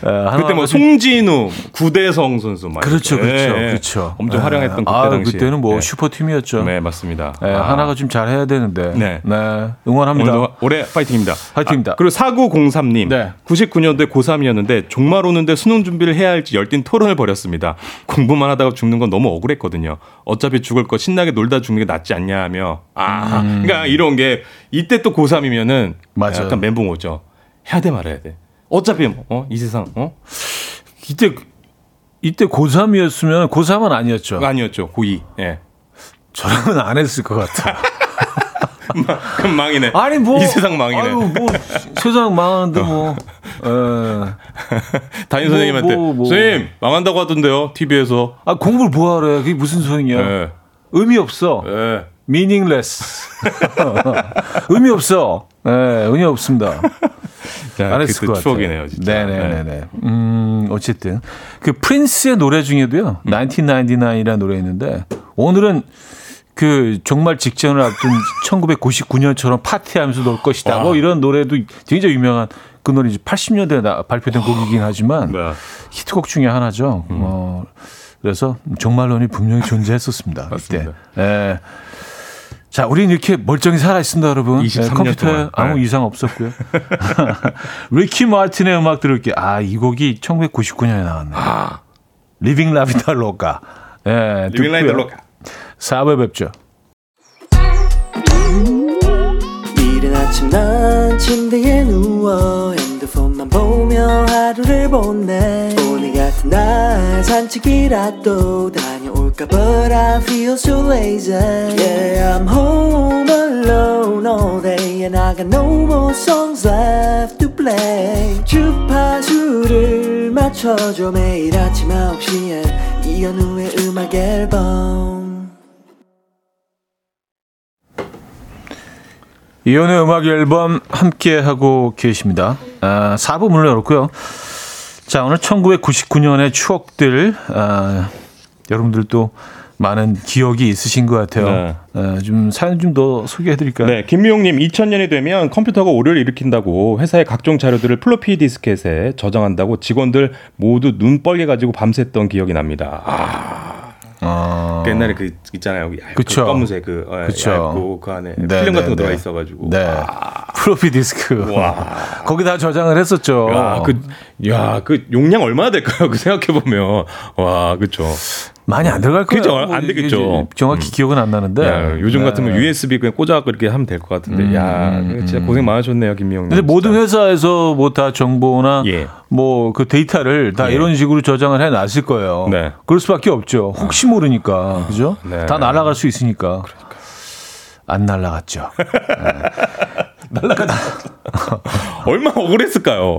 에, 그때 뭐 송진우, 구대성 선수 말 그렇죠, 그렇죠, 예, 예. 그렇죠. 엄청 예. 활용했던 그때 아, 당시. 그때는 뭐 예. 슈퍼 팀이었죠. 네 맞습니다. 예, 아. 하나가 좀 잘해야 되는데. 네, 네. 응원합니다. 올해 파이팅입니다. 파이팅입니다. 아, 그리고 사구공삼 님, 네. 구십구 년도에 고삼이었는데 종말 오는데 수능 준비를 해야 할지 열띤 토론을 벌였습니다. 공부만 하다가 죽는 건 너무 억울했거든요. 어차피 죽을 거 신나게 놀다 죽는 게 낫지 않냐 하며. 아, 음. 그러니까 이런 게 이때 또 고삼이면은 맞아. 약간 멘붕 오죠. 해야 돼 말아야 돼. 어차피 뭐, 어? 이 세상 어? 이때 이때 고삼이었으면 고삼은 아니었죠. 아니었죠. 고이. 예. 저라면 안 했을 것 같아. 그럼 망이네. 아니 뭐 이 세상 망이네. 아유, 뭐 세상 망하는데 뭐. 담임 선생님한테 뭐, 뭐, 뭐. 선생님 망한다고 하던데요. 티비에서. 아 공부를 뭐 하래? 그게 무슨 소용이야? 에. 의미 없어. 에. meaningless. 의미 없어. 예, 의미 없습니다. 자, 안 했을 것 같아요. 추억이네요, 진짜. 네네네네. 네. 음, 어쨌든 그 프린스의 노래 중에도요, 음. 천구백구십구 이라는 노래 있는데 오늘은 그 정말 직전을 앞둔 천구백구십구 년처럼 파티하면서 놀 것이다. 와. 뭐 이런 노래도 굉장히 유명한 그 노래 이제 팔십 년대에 발표된 와. 곡이긴 하지만 네. 히트곡 중에 하나죠. 음. 어, 그래서 종말론이 분명히 존재했었습니다. 그때. 네. 자, 우린 이렇게 멀쩡히 살아있습니다, 여러분. 이십삼 년 컴퓨터에 동안. 아무 네. 이상 없었고요. 리키 마틴의 음악 들을게요. 아, 이 곡이 천구백구십구 년에 나왔네요. 아. 리빙 라비다 로카. 예, 리빙 라비다 로카. 사부에 뵙죠. 이른 아침 난 침대에 누워 핸드폰만 보며 하루를 보내. 오늘 같은 날 산책이라도 다녀올까 but I feel so lazy. Yeah, I'm home alone all day and I got no more songs left to play. 주파수를 맞춰줘. 매일 아침 아홉 시에 이현우의 음악 앨범. 이혼의 음악 앨범 함께하고 계십니다. 아, 사 부 문을 열었고요. 자, 오늘 천구백구십구 년의 추억들, 아, 여러분들도 많은 기억이 있으신 것 같아요. 네. 아, 좀 사연 좀 더 소개해드릴까요? 네, 김미용님, 이천 년이 되면 컴퓨터가 오류를 일으킨다고 회사의 각종 자료들을 플로피 디스켓에 저장한다고 직원들 모두 눈 뻘개 가지고 밤샜던 기억이 납니다. 아. 아. 그 옛날에 그 있잖아요. 그 검은색 그 얇고 그 안에 네, 필름 네, 같은 거 네. 들어가 있어가지고. 네. 와. 프로피 디스크. 와. 거기다 저장을 했었죠. 야, 그, 야, 그 용량 얼마나 될까요? 그 생각해 보면 와, 그렇죠. 많이 안 들어갈 거예요. 그죠? 안 되겠죠. 정확히 음. 기억은 안 나는데. 야, 요즘 네. 같으면 유에스비 그냥 꽂아서 이렇게 하면 될 것 같은데. 음. 야, 진짜 고생 많으셨네요, 김미영님. 근데 진짜. 모든 회사에서 뭐 다 정보나 예. 뭐 그 데이터를 다 예. 이런 식으로 저장을 해 놨을 거예요. 네. 그럴 수밖에 없죠. 혹시 모르니까, 아. 그죠? 네. 다 날아갈 수 있으니까. 그러니까. 안 날아갔죠. 네. 날아갔다. 얼마나 억울했을까요?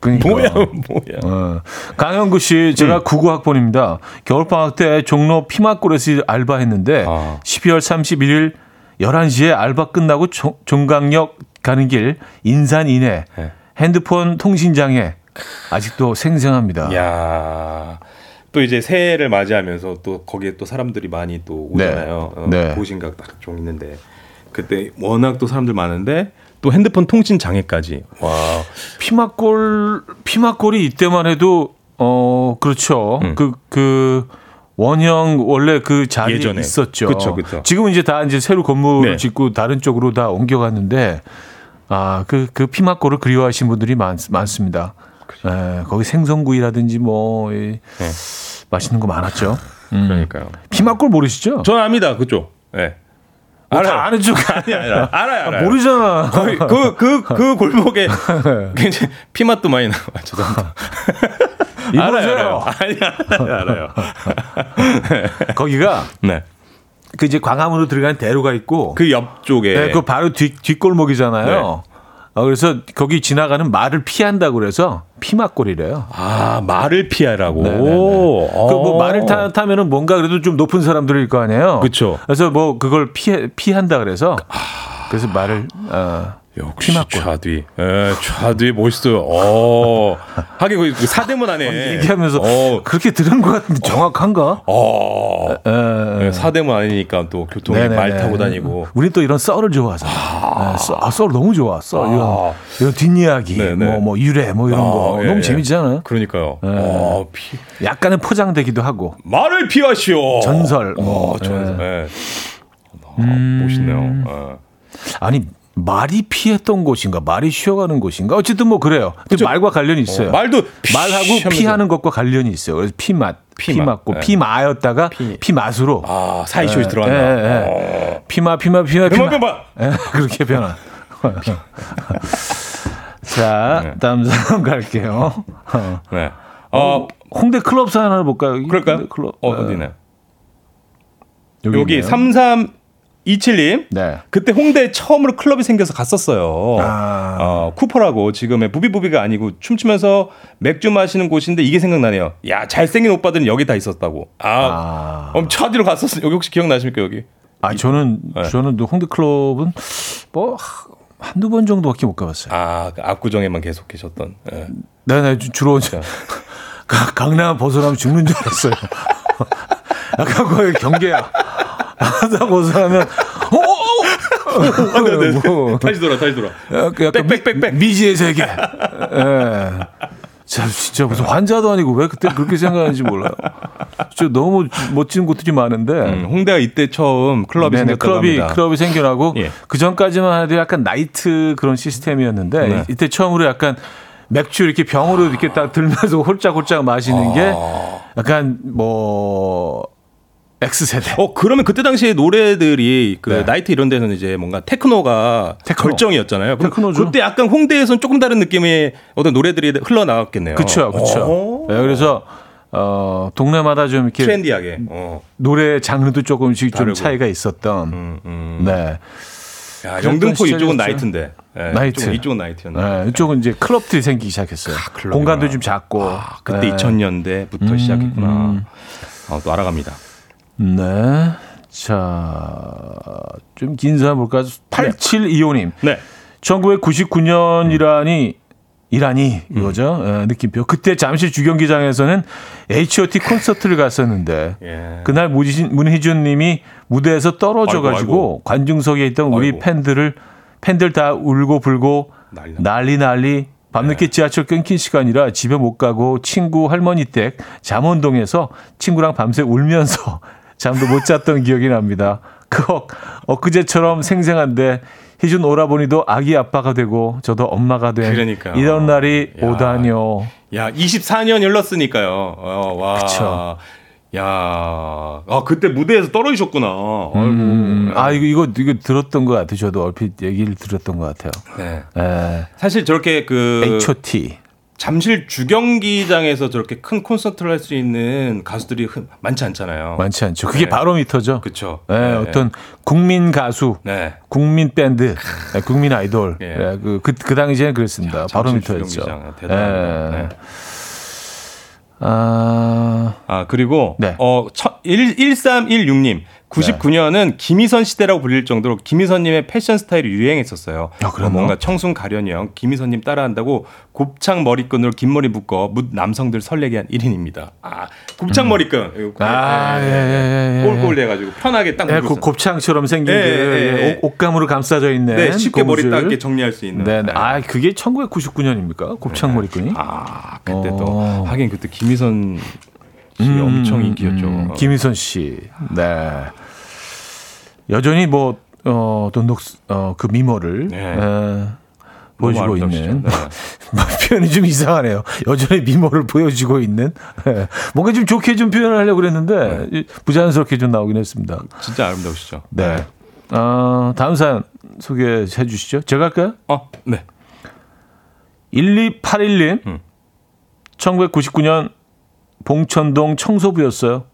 그러니까. 뭐야, 뭐야. 어. 강현구 씨, 제가 음. 구십구 학번입니다. 겨울방학 때 종로 피맛골에서 알바했는데 아. 십이월 삼십일일 열한 시에 알바 끝나고 조, 종강역 가는 길 인산 이내 네. 핸드폰 통신장애 아직도 생생합니다. 야. 또 이제 새해를 맞이하면서 또 거기에 또 사람들이 많이 또 오잖아요. 네. 어, 네. 보신각 딱 좀 있는데 그때 워낙 또 사람들 많은데 또 핸드폰 통신 장애까지. 와. 피막골 피막골이 이때만 해도 어 그렇죠. 음. 그 그 원형 원래 그 자리에 예전에. 있었죠. 그렇죠, 그렇죠. 지금은 이제 다 이제 새로 건물을 네. 짓고 다른 쪽으로 다 옮겨갔는데 아 그 그 피막골을 그리워하신 분들이 많 많습니다. 네, 거기 생선구이라든지 뭐 네. 맛있는 거 많았죠. 음. 그러니까요. 피막골 모르시죠? 저는 압니다. 그쪽. 네. 뭐 알아요. 아는 쪽 아니야. 알아요. 알아요. 알아요. 모르잖아. 그그그 그, 그, 그 골목에 굉장히 피맛도 많이 나와. 죄송합니다. 알아요. 알아요. 알아요. 거기가 네. 그 이제 광화문으로 들어가는 대로가 있고 그 옆쪽에 네, 그 바로 뒤 뒷골목이잖아요. 네. 어, 그래서 거기 지나가는 말을 피한다고 그래서 피막골이래요. 아, 말을 피하라고. 그 뭐 말을 타, 타면은 뭔가 그래도 좀 높은 사람들일 거 아니에요. 그렇죠. 그래서 뭐 그걸 피해, 피한다 그래서 아, 그래서 말을 어, 역시 피막골. 좌뒤. 예, 좌뒤 멋있어요. 어. 하긴 그 사대문 안에 얘기하면서 어. 그렇게 들은 것 같은데 정확한가? 어. 에, 에. 사대문 아니니까 또 교통 말 타고 다니고. 우린 또 이런 썰을 좋아하잖아. 아, 네, 썰, 아, 썰 너무 좋아. 썰. 아. 이런, 이런 뒷이야기, 뭐, 뭐 유래, 뭐 이런 아, 거 예, 너무 재밌잖아요. 그러니까요. 예. 아, 피... 약간은 포장되기도 하고. 말을 피하시오. 전설. 뭐. 아, 전설. 예. 아, 멋있네요. 음... 예. 아니. 말이 피했던 곳인가, 말이 쉬어가는 곳인가, 어쨌든 뭐 그래요. 그렇죠. 말과 관련이 있어요. 어, 말도 말하고 피하는 것과 관련이 있어요. 그래서 피맛, 피맞고 피마였다가 피맛으로 아 사이쇼에 들어간다. 피마, 피마, 피마, 피마, 피마. 그렇게 변화. 자, 다음 사람 갈게요. 네. 어, 홍대 클럽 사연 하나 볼까요? 그럴까요? 클럽 어, 어디네? 여기 삼삼. 이칠님, 네. 그때 홍대에 처음으로 클럽이 생겨서 갔었어요. 아. 어, 쿠퍼라고 지금의 부비부비가 아니고 춤추면서 맥주 마시는 곳인데 이게 생각나네요. 야, 잘생긴 오빠들은 여기 다 있었다고. 아, 엄 차디로 아. 갔었어요. 여기 혹시 기억나십니까 여기? 아, 저는 네. 저는 홍대 클럽은 뭐 한두 번 정도밖에 못 가봤어요. 아, 그 압구정에만 계속 계셨던. 네, 네, 네 주로 저, 강남 벗어나면 죽는 줄 알았어요. 약간 거의 경계야. 하다 벗어나면 오 다시 돌아 다시 돌아 빽빽빽빽 미지의 세계. 예. 참 진짜 무슨 환자도 아니고 왜 그때 그렇게 생각하는지 몰라요. 진짜 너무 멋진 곳들이 많은데 음, 홍대가 이때 처음 클럽이 생겼다고 합니다. 클럽이 생겨나고 예. 그 전까지만 해도 약간 나이트 그런 시스템이었는데 네. 이때 처음으로 약간 맥주 이렇게 병으로 이렇게 딱 들면서 홀짝홀짝 마시는 아. 게 약간 뭐 X세대. 어, 그러면 그때 당시에 노래들이 그 네. 나이트 이런 데는 이제 뭔가 테크노가 테크노. 결정이었잖아요. 테크노죠. 그때 약간 홍대에서는 조금 다른 느낌의 어떤 노래들이 흘러나왔겠네요. 그렇죠. 그렇죠. 네, 그래서 어, 동네마다 좀 이렇게 트렌디하게 어. 노래 장르도 조금씩 다르고. 좀 차이가 있었던. 음, 음. 네. 야, 영등포 이쪽은 나이트인데. 네, 나이트. 이쪽은 나이트였나요? 네, 이쪽은 이제 클럽들이 생기기 시작했어요. 아, 공간도 좀 작고. 아, 그때 네. 이천 년대부터 음, 시작했구나. 음. 아, 또 알아갑니다. 네. 자, 좀 긴 사람 볼까요? 팔칠이오님. 네. 천구백구십구년이라니, 이라니, 이거죠. 음. 네, 느낌표. 그때 잠실 주경기장에서는 에이치 오 티 콘서트를 갔었는데, 예. 그날 문희준 님이 무대에서 떨어져가지고, 관중석에 있던 우리 아이고. 팬들을, 팬들 다 울고 불고, 난리 난리, 난리 밤늦게 지하철 끊긴 시간이라 집에 못 가고 친구 할머니 댁 잠원동에서 친구랑 밤새 울면서 잠도 못 잤던 기억이 납니다. 그억 엊그제처럼 생생한데 희준 오라버니도 아기 아빠가 되고 저도 엄마가 된 그러니까. 이런 날이 야. 오다뇨. 야, 이십사 년 흘렀으니까요. 어, 와. 그쵸. 야, 아 그때 무대에서 떨어지셨구나. 음, 아 이거 이거 이거 들었던 것 같아요. 저도 얼핏 얘기를 들었던 것 같아요. 네. 네. 사실 저렇게 그 에이치 오 티 잠실 주경기장에서 저렇게 큰 콘서트를 할 수 있는 가수들이 많지 않잖아요. 많지 않죠. 그게 네. 바로미터죠. 그렇죠. 네, 네. 어떤 국민 가수, 네. 국민 밴드, 네, 국민 아이돌. 네. 네. 그, 그, 그 당시에는 그랬습니다. 야, 바로미터였죠. 대단합니다. 네. 네. 아... 아, 그리고, 네. 어, 천삼백십육 님. 구십구 년은 네. 김희선 시대라고 불릴 정도로 김희선님의 패션 스타일이 유행했었어요. 아, 그래요? 뭔가 청순 가련형, 김희선님 따라한다고 곱창 머리끈으로 긴 머리 묶어 묻 남성들 설레게 한 일 인입니다. 아, 곱창 음. 머리끈. 아, 예, 예, 예. 꼴꼴 해가지고 편하게 딱 묶었어요. 예, 곱창처럼 생긴 예, 게 예, 예. 옷감으로 감싸져 있는. 네, 쉽게 고무줄. 머리 딱 정리할 수 있는. 네, 네. 아, 그게 천구백구십구 년입니까? 곱창 네. 머리끈이? 아, 그때 오. 또. 하긴 그때 김희선... 음, 엄청 인기였죠. 음, 김희선 씨, 네 여전히 뭐 어, 돈독 어, 그 미모를 네. 에, 보여주고 있는 네. 표현이 좀 이상하네요. 여전히 미모를 보여주고 있는 네. 뭔가 좀 좋게 좀 표현을 하려고 그랬는데 네. 부자연스럽게 좀 나오긴 했습니다. 진짜 아름다우시죠. 네, 어, 다음 사연 소개해 주시죠. 제가 할까요? 어, 네. 일이팔일 님, 음. 천구백구십구 년 봉천동 청소부였어요.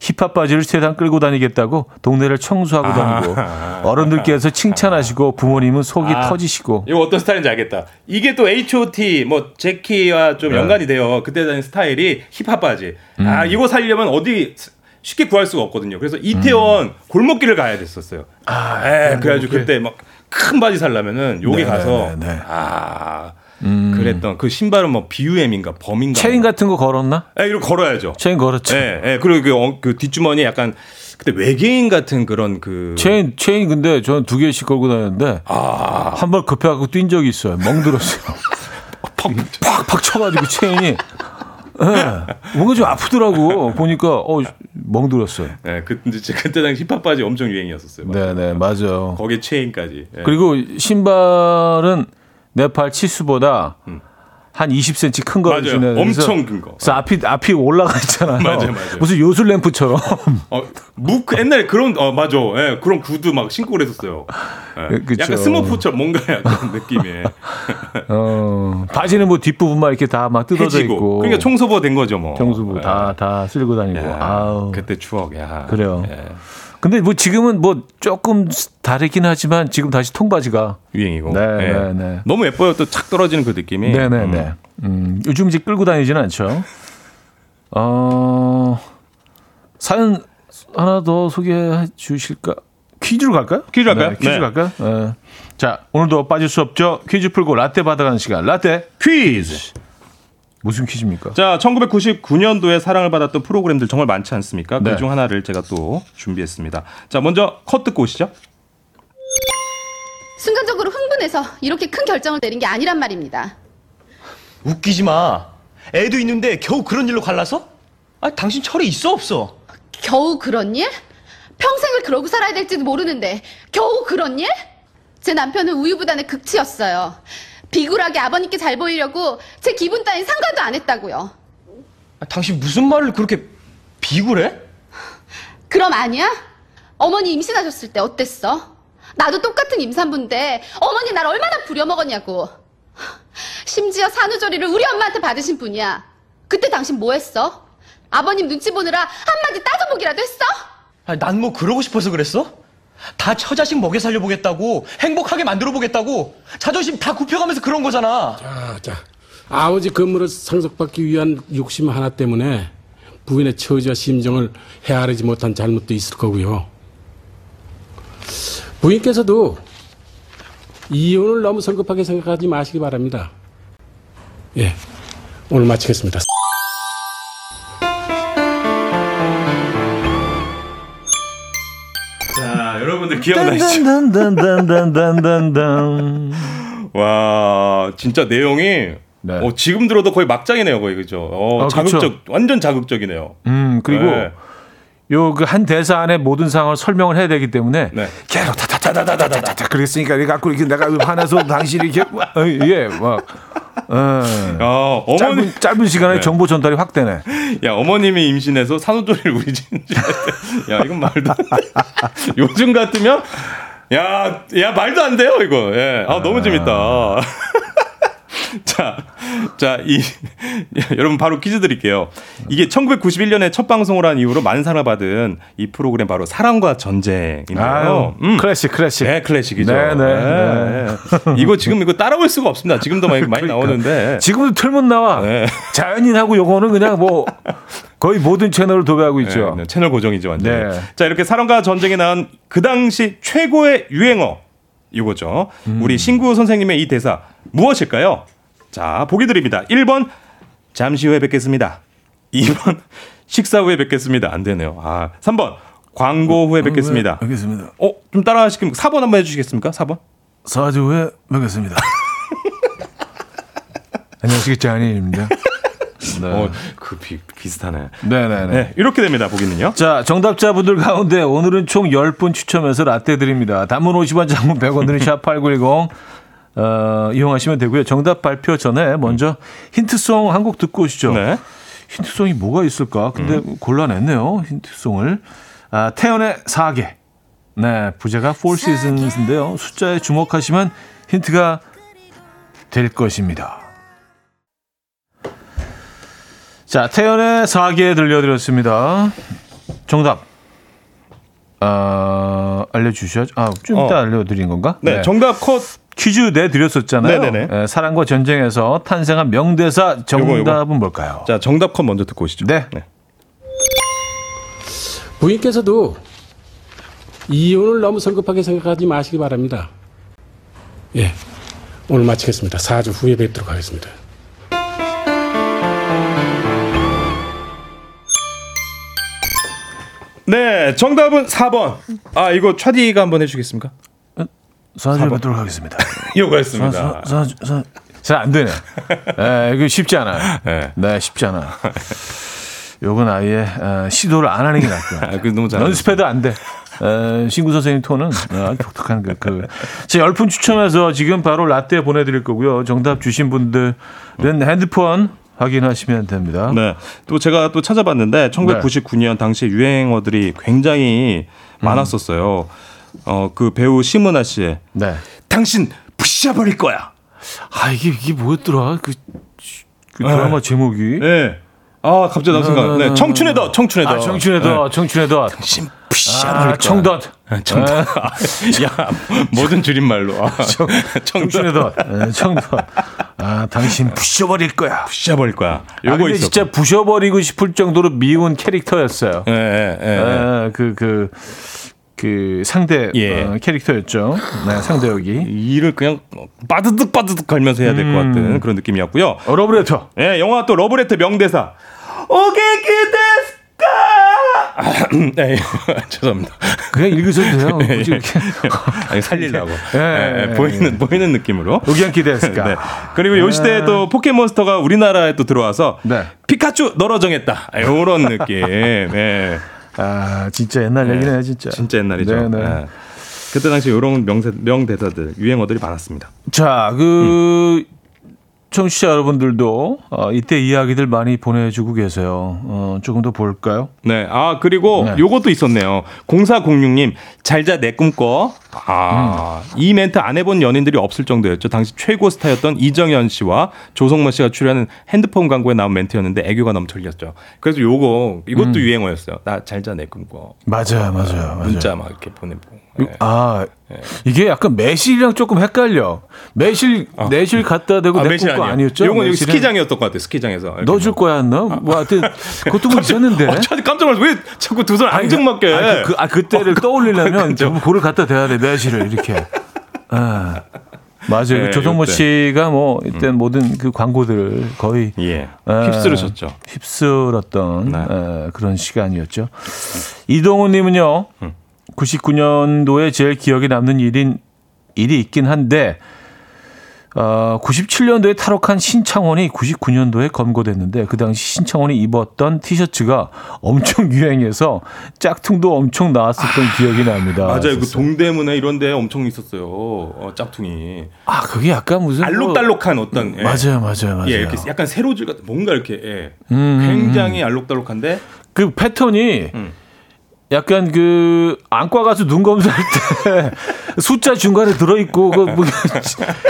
힙합 바지를 세상 끌고 다니겠다고 동네를 청소하고 다니고 아. 어른들께서 칭찬하시고 부모님은 속이 아. 터지시고. 이거 어떤 스타일인지 알겠다. 이게 또 에이치 오 티 뭐 재키와 좀 네. 연관이 돼요. 그때 다닌 스타일이 힙합 바지. 음. 아 이거 살려면 어디 쉽게 구할 수가 없거든요. 그래서 이태원 음. 골목길을 가야 됐었어요. 아, 네, 그래가지고 그게... 그때 막 큰 바지 살려면은 여기 네, 가서 네, 네, 네. 아. 음. 그랬던 그 신발은 뭐 비유엠인가 범인가 체인 뭐. 같은 거 걸었나? 예, 이거 걸어야죠. 체인 걸었죠. 예, 예. 그리고 그, 어, 그 뒷주머니에 약간 그때 외계인 같은 그런 그 체인 체인 근데 저는 두 개씩 걸고 다녔는데 아. 한 번 급해 갖고 뛴 적이 있어요. 멍들었어요. 팍팍팍 팍 쳐가지고 체인이 네, 뭔가 좀 아프더라고 보니까 어 멍들었어요. 네, 그때 그때 당시 힙합 바지 엄청 유행이었었어요. 맞아요. 네, 네, 맞아요. 거기에 체인까지. 네. 그리고 신발은 내 팔 치수보다 음. 한 이십 센티미터 큰 거를 주는 엄청 큰 거. 그래서 앞이 앞이 올라가 있잖아요. 맞아요, 맞아요. 무슨 요술 램프처럼. 어, 무 옛날에 그런 어 맞아. 예, 그런 구두 막 신고 그랬었어요. 예, 약간 스머프처럼 뭔가 약간 느낌에. 어, 바지는 뭐 뒷부분만 이렇게 다 막 뜯어져 해지고. 있고. 그러니까 청소부 된 거죠, 뭐. 청소부 다 다 쓸고 다니고. 예, 아우. 그때 추억이야. 그래요. 예. 근데 뭐 지금은 뭐 조금 다르긴 하지만 지금 다시 통바지가 유행이고 네, 네. 네, 네. 너무 예뻐요. 또 착 떨어지는 그 느낌이 네네네 네. 음. 음, 요즘 이제 끌고 다니지는 않죠. 어, 사연 하나 더 소개해 주실까? 퀴즈로 갈까요? 퀴즈 갈까요? 네, 퀴즈 네. 갈까요? 네. 자 오늘도 빠질 수 없죠. 퀴즈 풀고 라떼 받아가는 시간 라떼 퀴즈. 무슨 퀴즈입니까? 자, 천구백구십구 년도에 사랑을 받았던 프로그램들 정말 많지 않습니까? 네. 그중 하나를 제가 또 준비했습니다. 자, 먼저 컷 듣고 오시죠. 순간적으로 흥분해서 이렇게 큰 결정을 내린 게 아니란 말입니다. 웃기지 마. 애도 있는데 겨우 그런 일로 갈라서? 아, 당신 철이 있어 없어? 겨우 그런 일? 평생을 그러고 살아야 될지도 모르는데 겨우 그런 일? 제 남편은 우유부단의 극치였어요. 비굴하게 아버님께 잘 보이려고 제 기분 따윈 상관도 안 했다고요. 아, 당신 무슨 말을 그렇게 비굴해? 그럼 아니야? 어머니 임신하셨을 때 어땠어? 나도 똑같은 임산부인데 어머니 날 얼마나 부려먹었냐고. 심지어 산후조리를 우리 엄마한테 받으신 분이야. 그때 당신 뭐 했어? 아버님 눈치 보느라 한마디 따져보기라도 했어? 아, 난 뭐 그러고 싶어서 그랬어? 다 처자식 먹여 살려보겠다고 행복하게 만들어보겠다고 자존심 다 굽혀가면서 그런 거잖아. 자, 자, 아버지 건물을 상속받기 위한 욕심 하나 때문에 부인의 처지와 심정을 헤아리지 못한 잘못도 있을 거고요. 부인께서도 이혼을 너무 성급하게 생각하지 마시기 바랍니다. 예, 오늘 마치겠습니다. 여러분들 기억나시죠? 와 와, 진짜 내용이 네. 어, 지금 들어도 거의 막장이네요, 거의 그죠? 어, 아, 자극적, 그쵸? 완전 자극적이네요. 음, 그리고 네. 요 그 한 대사 안에 모든 상황을 설명을 해야 되기 때문에 네. 계속 다다다다다다다다 그랬으니까 이렇게 갖고 이렇게 내가 화나서 당신이 이렇게 예 막. 음. 야, 어머니... 짧은, 짧은 시간에 네. 정보 전달이 확 되네. 야, 어머님이 임신해서 산후조리를 우리 진짜. 야, 이건 말도 안 돼. 요즘 같으면 야, 야 말도 안 돼요, 이거. 예. 아, 너무 재밌다. 자, 자, 이 여러분 바로 퀴즈 드릴게요. 이게 천구백구십일 년에 첫 방송을 한 이후로 많은 사랑을 받은 이 프로그램 바로 사랑과 전쟁인데요. 음. 클래식, 클래식. 네, 클래식이죠. 네, 네. 네. 이거 지금 이거 따라올 수가 없습니다. 지금도 많이, 많이 그러니까. 나오는데. 지금도 틀면 나와. 네. 자연인하고 요거는 그냥 뭐 거의 모든 채널을 도배하고 있죠. 네, 채널 고정이죠, 완전. 네. 자, 이렇게 사랑과 전쟁에 나온 그 당시 최고의 유행어 이거죠. 음. 우리 신구 선생님의 이 대사 무엇일까요? 자, 보기 드립니다. 일 번 잠시 후에 뵙겠습니다. 이 번 식사 후에 뵙겠습니다. 안 되네요. 아, 삼 번 광고 후에 뵙겠습니다. 뵙겠습니다. 어, 좀 따라 하시면 사 번 한번 해주시겠습니까? 사 번. 사 주 후에 뵙겠습니다. 안녕하세요, 장인입니다. 네. 어, 그 비, 비슷하네. 네네네. 네, 이렇게 됩니다. 보기는요. 자, 정답자분들 가운데 오늘은 총 열 분 추첨해서 라떼 드립니다. 단문 오십 원, 장문 백 원 드린 샵팔구일공 어, 이용하시면 되고요. 정답 발표 전에 먼저 힌트송 한 곡 듣고 오시죠. 네. 힌트송이 뭐가 있을까? 근데 음. 골라냈네요. 힌트송을. 아, 태연의 사계. 네, 부제가 Four Seasons인데요. 숫자에 주목하시면 힌트가 될 것입니다. 자, 태연의 사계 들려드렸습니다. 정답. 어, 알려주셔야죠. 아, 좀 이따 어. 알려드린 건가? 네, 네. 정답 컷. 퀴즈 내드렸었잖아요. 네, 사랑과 전쟁에서 탄생한 명대사 정답은 요거, 요거. 뭘까요? 자, 정답 컷 먼저 듣고 오시죠. 네. 네. 부인께서도 이혼을 너무 성급하게 생각하지 마시기 바랍니다. 예, 오늘 마치겠습니다. 사 주 후에 뵙도록 하겠습니다. 네, 정답은 사 번. 아, 이거 차디가 한번 해주겠습니까? 사주 뵙도록 하겠습니다. 요거였습니다. 잘 안 되네. 네, 이거 쉽지 않아요. 네, 네 쉽지 않아. 요건 아예 어, 시도를 안 하는 게 낫고요. 너무 잘. 연습해도 안 돼. 에, 신구 선생님 톤은 아주 독특한 그. 그. 제 열 분 추첨해서 지금 바로 라떼 보내드릴 거고요. 정답 주신 분들은 핸드폰 확인하시면 됩니다. 네, 또 제가 또 찾아봤는데 천구백구십구 년 당시 유행어들이 굉장히 많았었어요. 음. 어, 그 배우 심은하 씨의 네. 당신 부셔버릴 거야. 아, 이게 이게 뭐였더라? 그, 그 드라마 네. 제목이. 네. 아, 갑자기 나 생각. 네, 청춘의 덫, 청춘의 덫. 아, 청춘의 덫, 네. 청춘의 덫. 당신 부셔버릴 거야. 청덫. 청덫. 야, 모든 줄임말로. 아, 청, 청춘의 덫. 네, 청덫. 아, 당신 부셔버릴 거야. 부셔버릴 거야. 요거 있어. 진짜 부셔버리고 싶을 정도로 미운 캐릭터였어요. 예, 예, 예. 아, 그 그. 그 상대 예. 어, 캐릭터였죠. 네, 상대 여기 일을 그냥 빠드득 빠드득 걸면서 해야 될 것 같은 음. 그런 느낌이었고요. 어, 러브레터. 예, 네, 영화 또 러브레터 명대사. 오게키데스카. 네, 죄송합니다. 그냥 읽으셔도 돼요. 예, 이렇게 아니, 살리려고. 예, 예, 예, 예, 보이는 예. 보이는 느낌으로. 오게키데스카. 네. 그리고 요 시대에 예. 또 포켓몬스터가 우리나라에 또 들어와서 네. 피카츄 너로 정했다. 이런 느낌. 네. 아, 진짜 옛날 네, 얘기네요, 진짜. 진짜 옛날이죠. 네. 그때 당시 이런 명세, 명대사들, 유행어들이 많았습니다. 자, 그 음. 청취자 여러분들도 어, 이때 이야기들 많이 보내주고 계세요. 어, 조금 더 볼까요? 네, 아 그리고 네. 요것도 있었네요. 공사공육 님, 잘자 내 꿈꿔. 아, 음. 이 멘트 안 해본 연인들이 없을 정도였죠. 당시 최고 스타였던 이정현 씨와 조성모 씨가 출연하는 핸드폰 광고에 나온 멘트였는데 애교가 넘쳐흘렸죠. 그래서 요거 이것도 음. 유행어였어요. 나 잘자 내 꿈꿔. 맞아요, 맞아요. 문자 막 이렇게 보내고. 네. 아, 네. 이게 약간 매실이랑 조금 헷갈려. 매실, 아. 매실 갖다 대고 아, 내 꿈꿔 아니요. 아니었죠? 요건 매실은... 스키장이었던 것 같아요. 스키장에서. 넣어줄 뭐. 거야, 너? 아. 뭐 하여튼 그것도 뭐 있었는데. 아, 깜짝 놀랐어. 왜 자꾸 두 손 앙증맞게. 아니, 그, 아, 그때를 어, 떠올리려면 전부 고를 갖다 대야 돼. 매실을 이렇게. 아, 맞아요. 네, 조성모 씨가 뭐 이때 음. 모든 그 광고들을 거의 예. 에, 휩쓸으셨죠. 휩쓸었던 네. 에, 그런 시간이었죠. 이동훈님은요. 음. 구십구 년도에 제일 기억에 남는 일인 일이 있긴 한데 어, 구십칠 년도에 탈옥한 신창원이 구십구 년도에 검거됐는데 그 당시 신창원이 입었던 티셔츠가 엄청 유행해서 짝퉁도 엄청 나왔었던 아, 기억이 납니다. 맞아요. 그 동대문에 이런 데 엄청 있었어요. 어, 짝퉁이. 아, 그게 약간 무슨 알록달록한 뭐, 어떤. 예. 맞아요. 맞아요. 맞아요. 예, 이렇게 약간 세로줄 같은 뭔가 이렇게 예. 음, 굉장히 음. 알록달록한데 그 패턴이 음. 약간 그 안과 가서 눈 검사할 때 숫자 중간에 들어있고 그 뭐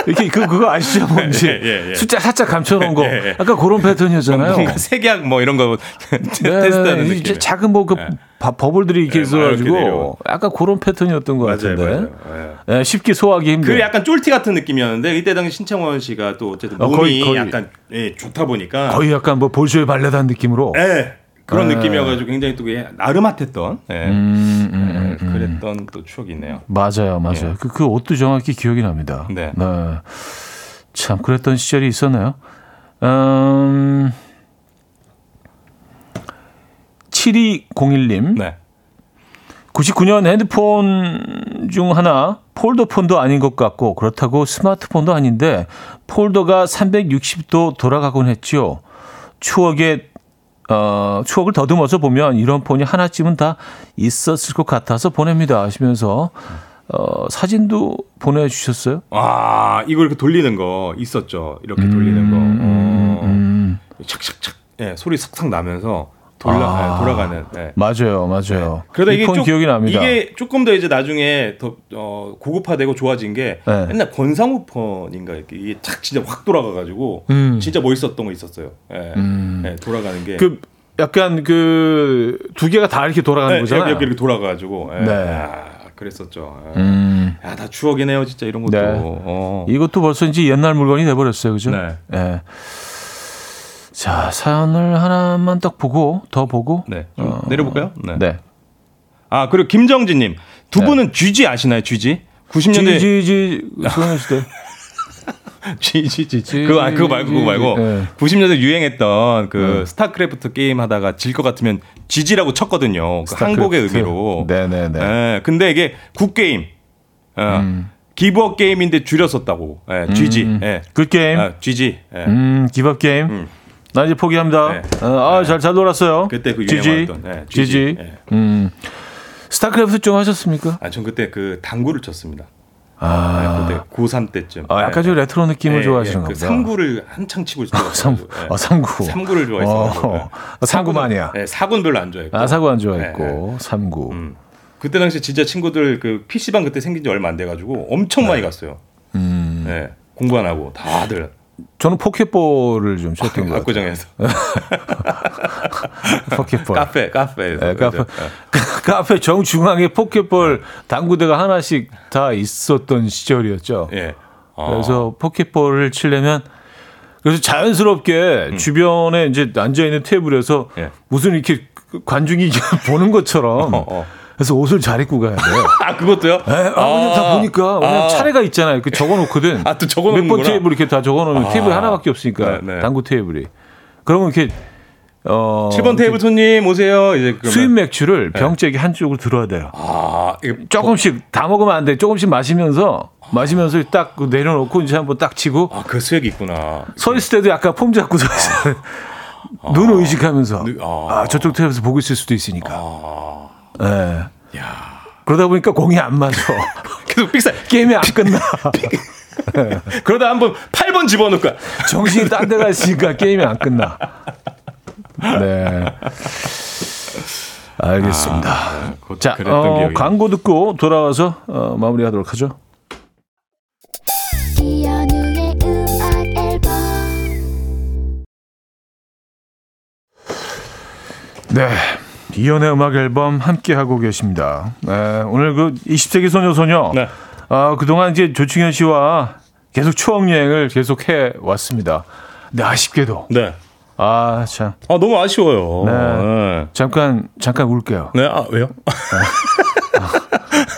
이렇게 그 그거 아시죠 뭔지 예, 예, 예. 숫자 살짝 감춰놓은 거 예, 예. 약간 그런 패턴이었잖아요. 뭔가 세계학 뭐 이런 거 네, 테스트하는 느낌. 이제 작은 뭐 그 버블들이 이렇게 예, 있어가지고 이렇게 약간 그런 패턴이었던 것 맞아요, 같은데 맞아요. 예. 예, 쉽게 소화하기 힘든. 그 약간 쫄티 같은 느낌이었는데 이때 당시 신창원 씨가 또 어쨌든 몸이 어, 거의, 거의, 약간 예, 좋다 보니까 거의 약간 뭐 볼쇼의 발레단 느낌으로. 예. 그런 네. 느낌이어가지고 굉장히 또 나름 핫했던 예. 음, 음, 예. 그랬던 음. 또 추억이 있네요. 맞아요, 맞아요. 예. 그, 그 옷도 정확히 기억이 납니다. 네. 네. 참 그랬던 시절이 있었나요? 음, 칠이공일 님 네. 구십구 년 핸드폰 중 하나 폴더폰도 아닌 것 같고 그렇다고 스마트폰도 아닌데 폴더가 삼백육십 도 돌아가곤 했죠. 추억의 어, 추억을 더듬어서 보면 이런 폰이 하나쯤은 다 있었을 것 같아서 보냅니다 하시면서 어, 사진도 보내주셨어요? 아, 이거 이렇게 돌리는 거 있었죠. 이렇게 음, 돌리는 거 음, 음. 착착착 예, 소리 삭삭 나면서 돌아, 아, 돌아가는 예. 맞아요 맞아요 예. 그러다 이게 좀, 기억이 납니다. 이게 조금 더 이제 나중에 더 어, 고급화되고 좋아진 게 예. 옛날 권상우 폰인가 이렇게 이게 착 진짜 확 돌아가가지고 음. 진짜 멋있었던 거 있었어요. 예. 음. 예, 돌아가는 게 그 약간 그 두 개가 다 이렇게 돌아가는 예, 거잖아요. 이렇게 이렇게 돌아가가지고 예. 네. 아, 그랬었죠. 예. 음. 야, 다 추억이네요 진짜 이런 것도. 네. 어. 이것도 벌써 이제 옛날 물건이 돼버렸어요, 그죠? 네. 예. 자, 사연을 하나만 딱 보고 더 보고 네, 어, 내려볼까요? 네. 네. 아, 그리고 김정진님 두 네. 분은 쥐지 아시나요? 쥐지? 구십 년대 쥐지 소녀시대 쥐지지 그거 그거 말고 그거 말고 네. 구십 년대 유행했던 그 음. 스타크래프트 게임 하다가 질 것 같으면 쥐지라고 쳤거든요. 그 한국의 의미로. 네네네. 네, 네. 근데 이게 국게임. 어. 음. 기부업 게임인데 줄였었다고. 예, 네, 쥐지. 음. 네. 그 게임. 아, 쥐지. 네. 음, 기부업 게임. 음. 나 이제 포기합니다. 네. 아, 네. 잘, 잘 놀았어요. 그때 그 유행했던. 네, 지지. 지지. 네. 음. 스타크래프트 좀 하셨습니까? 아, 전 그때 그 당구를 쳤습니다. 아, 네, 그때 고삼 때쯤. 아, 약간 좀 레트로 느낌을 네, 좋아하시는 거죠. 네, 그 삼구를 한창 치고 있었어요. 아, 삼구. 삼구를 좋아했어요. 삼구만이야. 네, 사군 별로 안 좋아했고. 아, 사구 안 좋아했고. 네, 네. 삼구. 음. 그때 당시 진짜 친구들 그 피씨방 그때 생긴 지 얼마 안 돼 가지고 엄청 네. 많이 갔어요. 음. 네. 공부 안 하고 다들 저는 포켓볼을 좀 쳤던 것 같아요. 학구장에서. 포켓볼. 카페, 카페에서. 네, 카페. 카페 정중앙에 포켓볼 당구대가 하나씩 다 있었던 시절이었죠. 예. 아. 그래서 포켓볼을 치려면 그래서 자연스럽게 음. 주변에 이제 앉아있는 테이블에서 예. 무슨 이렇게 관중이 보는 것처럼 어, 어. 그래서 옷을 잘 입고 가야 돼요. 아, 그것도요? 네, 아, 아, 왜냐면 다 보니까. 왜냐면 아, 차례가 있잖아요. 그 적어놓거든. 아, 또 적어놓는 거. 몇 번 테이블 이렇게 다 적어놓으면 아, 테이블 하나밖에 없으니까. 네, 네. 당구 테이블이. 그러면 이렇게, 어. 칠 번 테이블 손님 오세요. 이제 그러면. 수입 맥주를 병째기 네. 한쪽으로 들어야 돼요. 아, 이게 조금씩 다 먹으면 안 돼. 조금씩 마시면서, 마시면서 딱 내려놓고 이제 한번 딱 치고. 아, 그 수액이 있구나. 서 있을 때도 약간 폼 잡고 서 있어요. 아, 눈 의식하면서. 아, 아, 저쪽 테이블에서 보고 있을 수도 있으니까. 아. 네. 야. 그러다 보니까 공이 안 맞아. 계속 삑살. 게임이 안 끝나. 네. 그러다 한번 팔 번 집어넣고. 정신이 딴 데 가 있으니까 게임이 안 끝나. 네. 알겠습니다. 아, 자, 어, 광고 듣고 돌아와서 어, 마무리하도록 하죠. 이현우의 음악 앨범. 네. 이연의 음악 앨범 함께 하고 계십니다. 네, 오늘 그 이십 세기 소녀 소녀. 네. 아, 그동안 이제 조충현 씨와 계속 추억 여행을 계속 해 왔습니다. 근데 아쉽게도. 네. 아, 참. 아, 너무 아쉬워요. 네. 네. 잠깐 잠깐 울게요. 네. 아, 왜요? 아,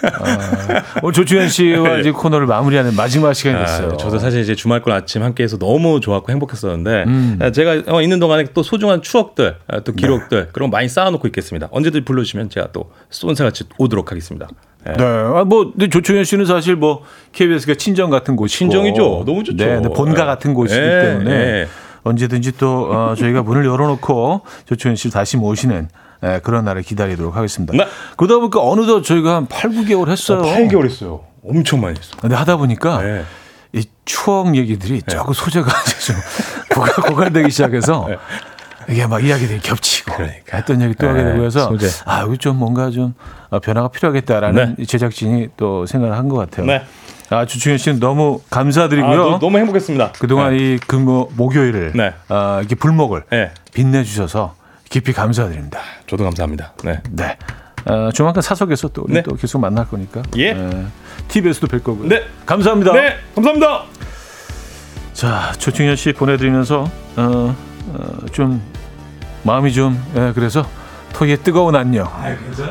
아, 오늘 조충현 씨와 이제 코너를 마무리하는 마지막 시간이 됐어요. 아, 저도 사실 이제 주말권 아침 함께해서 너무 좋았고 행복했었는데 음. 제가 있는 동안에 또 소중한 추억들, 또 기록들 네. 그런 거 많이 쌓아놓고 있겠습니다. 언제든 불러주시면 제가 또 쏜살같이 오도록 하겠습니다. 네. 네. 아, 뭐, 근데 조충현 씨는 사실 뭐, 케이비에스가 친정 같은 곳이고. 친정이죠. 너무 좋죠. 네, 네. 본가 같은 곳이기 네. 때문에 네. 언제든지 또 어, 저희가 문을 열어놓고 조충현 씨를 다시 모시는 네, 그런 날을 기다리도록 하겠습니다. 네. 그러다 보니까 어느덧 저희가 한 팔, 구 개월 했어요. 어, 팔 개월 했어요. 엄청 많이 했어요. 근데 하다 보니까 네. 이 추억 얘기들이 네. 자꾸 소재가 좀 고갈되기 시작해서 네. 이게 막 이야기들이 겹치고 그러니까. 했던 얘기 또 하게 되고 해서 소재. 아, 여기 좀 뭔가 좀 변화가 필요하겠다라는 네. 제작진이 또 생각을 한 것 같아요. 네. 아, 조충현 씨는 너무 감사드리고요. 아, 너, 너무 행복했습니다. 그동안 네. 이 금요, 목요일을 네. 아, 이렇게 불목을 네. 빛내주셔서 깊이 감사드립니다. 저도 감사합니다. 네. 네. 어, 조만간 사석에서 또, 네. 또 계속 만날 거니까. 예. 네. 티비에서도 뵐 거고요. 네. 감사합니다. 네. 감사합니다. 자, 조충현 씨 보내드리면서 어, 어, 좀 마음이 좀 예, 그래서 토이의 뜨거운 안녕. 아유, 괜찮아요.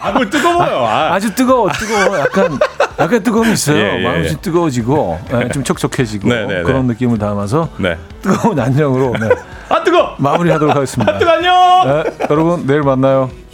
아, 뭘 뜨거워요. 아, 아주 뜨거워, 뜨거워. 약간 약간 뜨거움이 있어요. 예, 예, 마음이 좀 뜨거워지고 예, 좀 촉촉해지고 네, 네, 그런 네. 느낌을 담아서 네. 뜨거운 안녕으로. 네. 아, 뜨거. 마무리하도록 하겠습니다. 아, 뜨거 안녕. 네, 여러분 내일 만나요.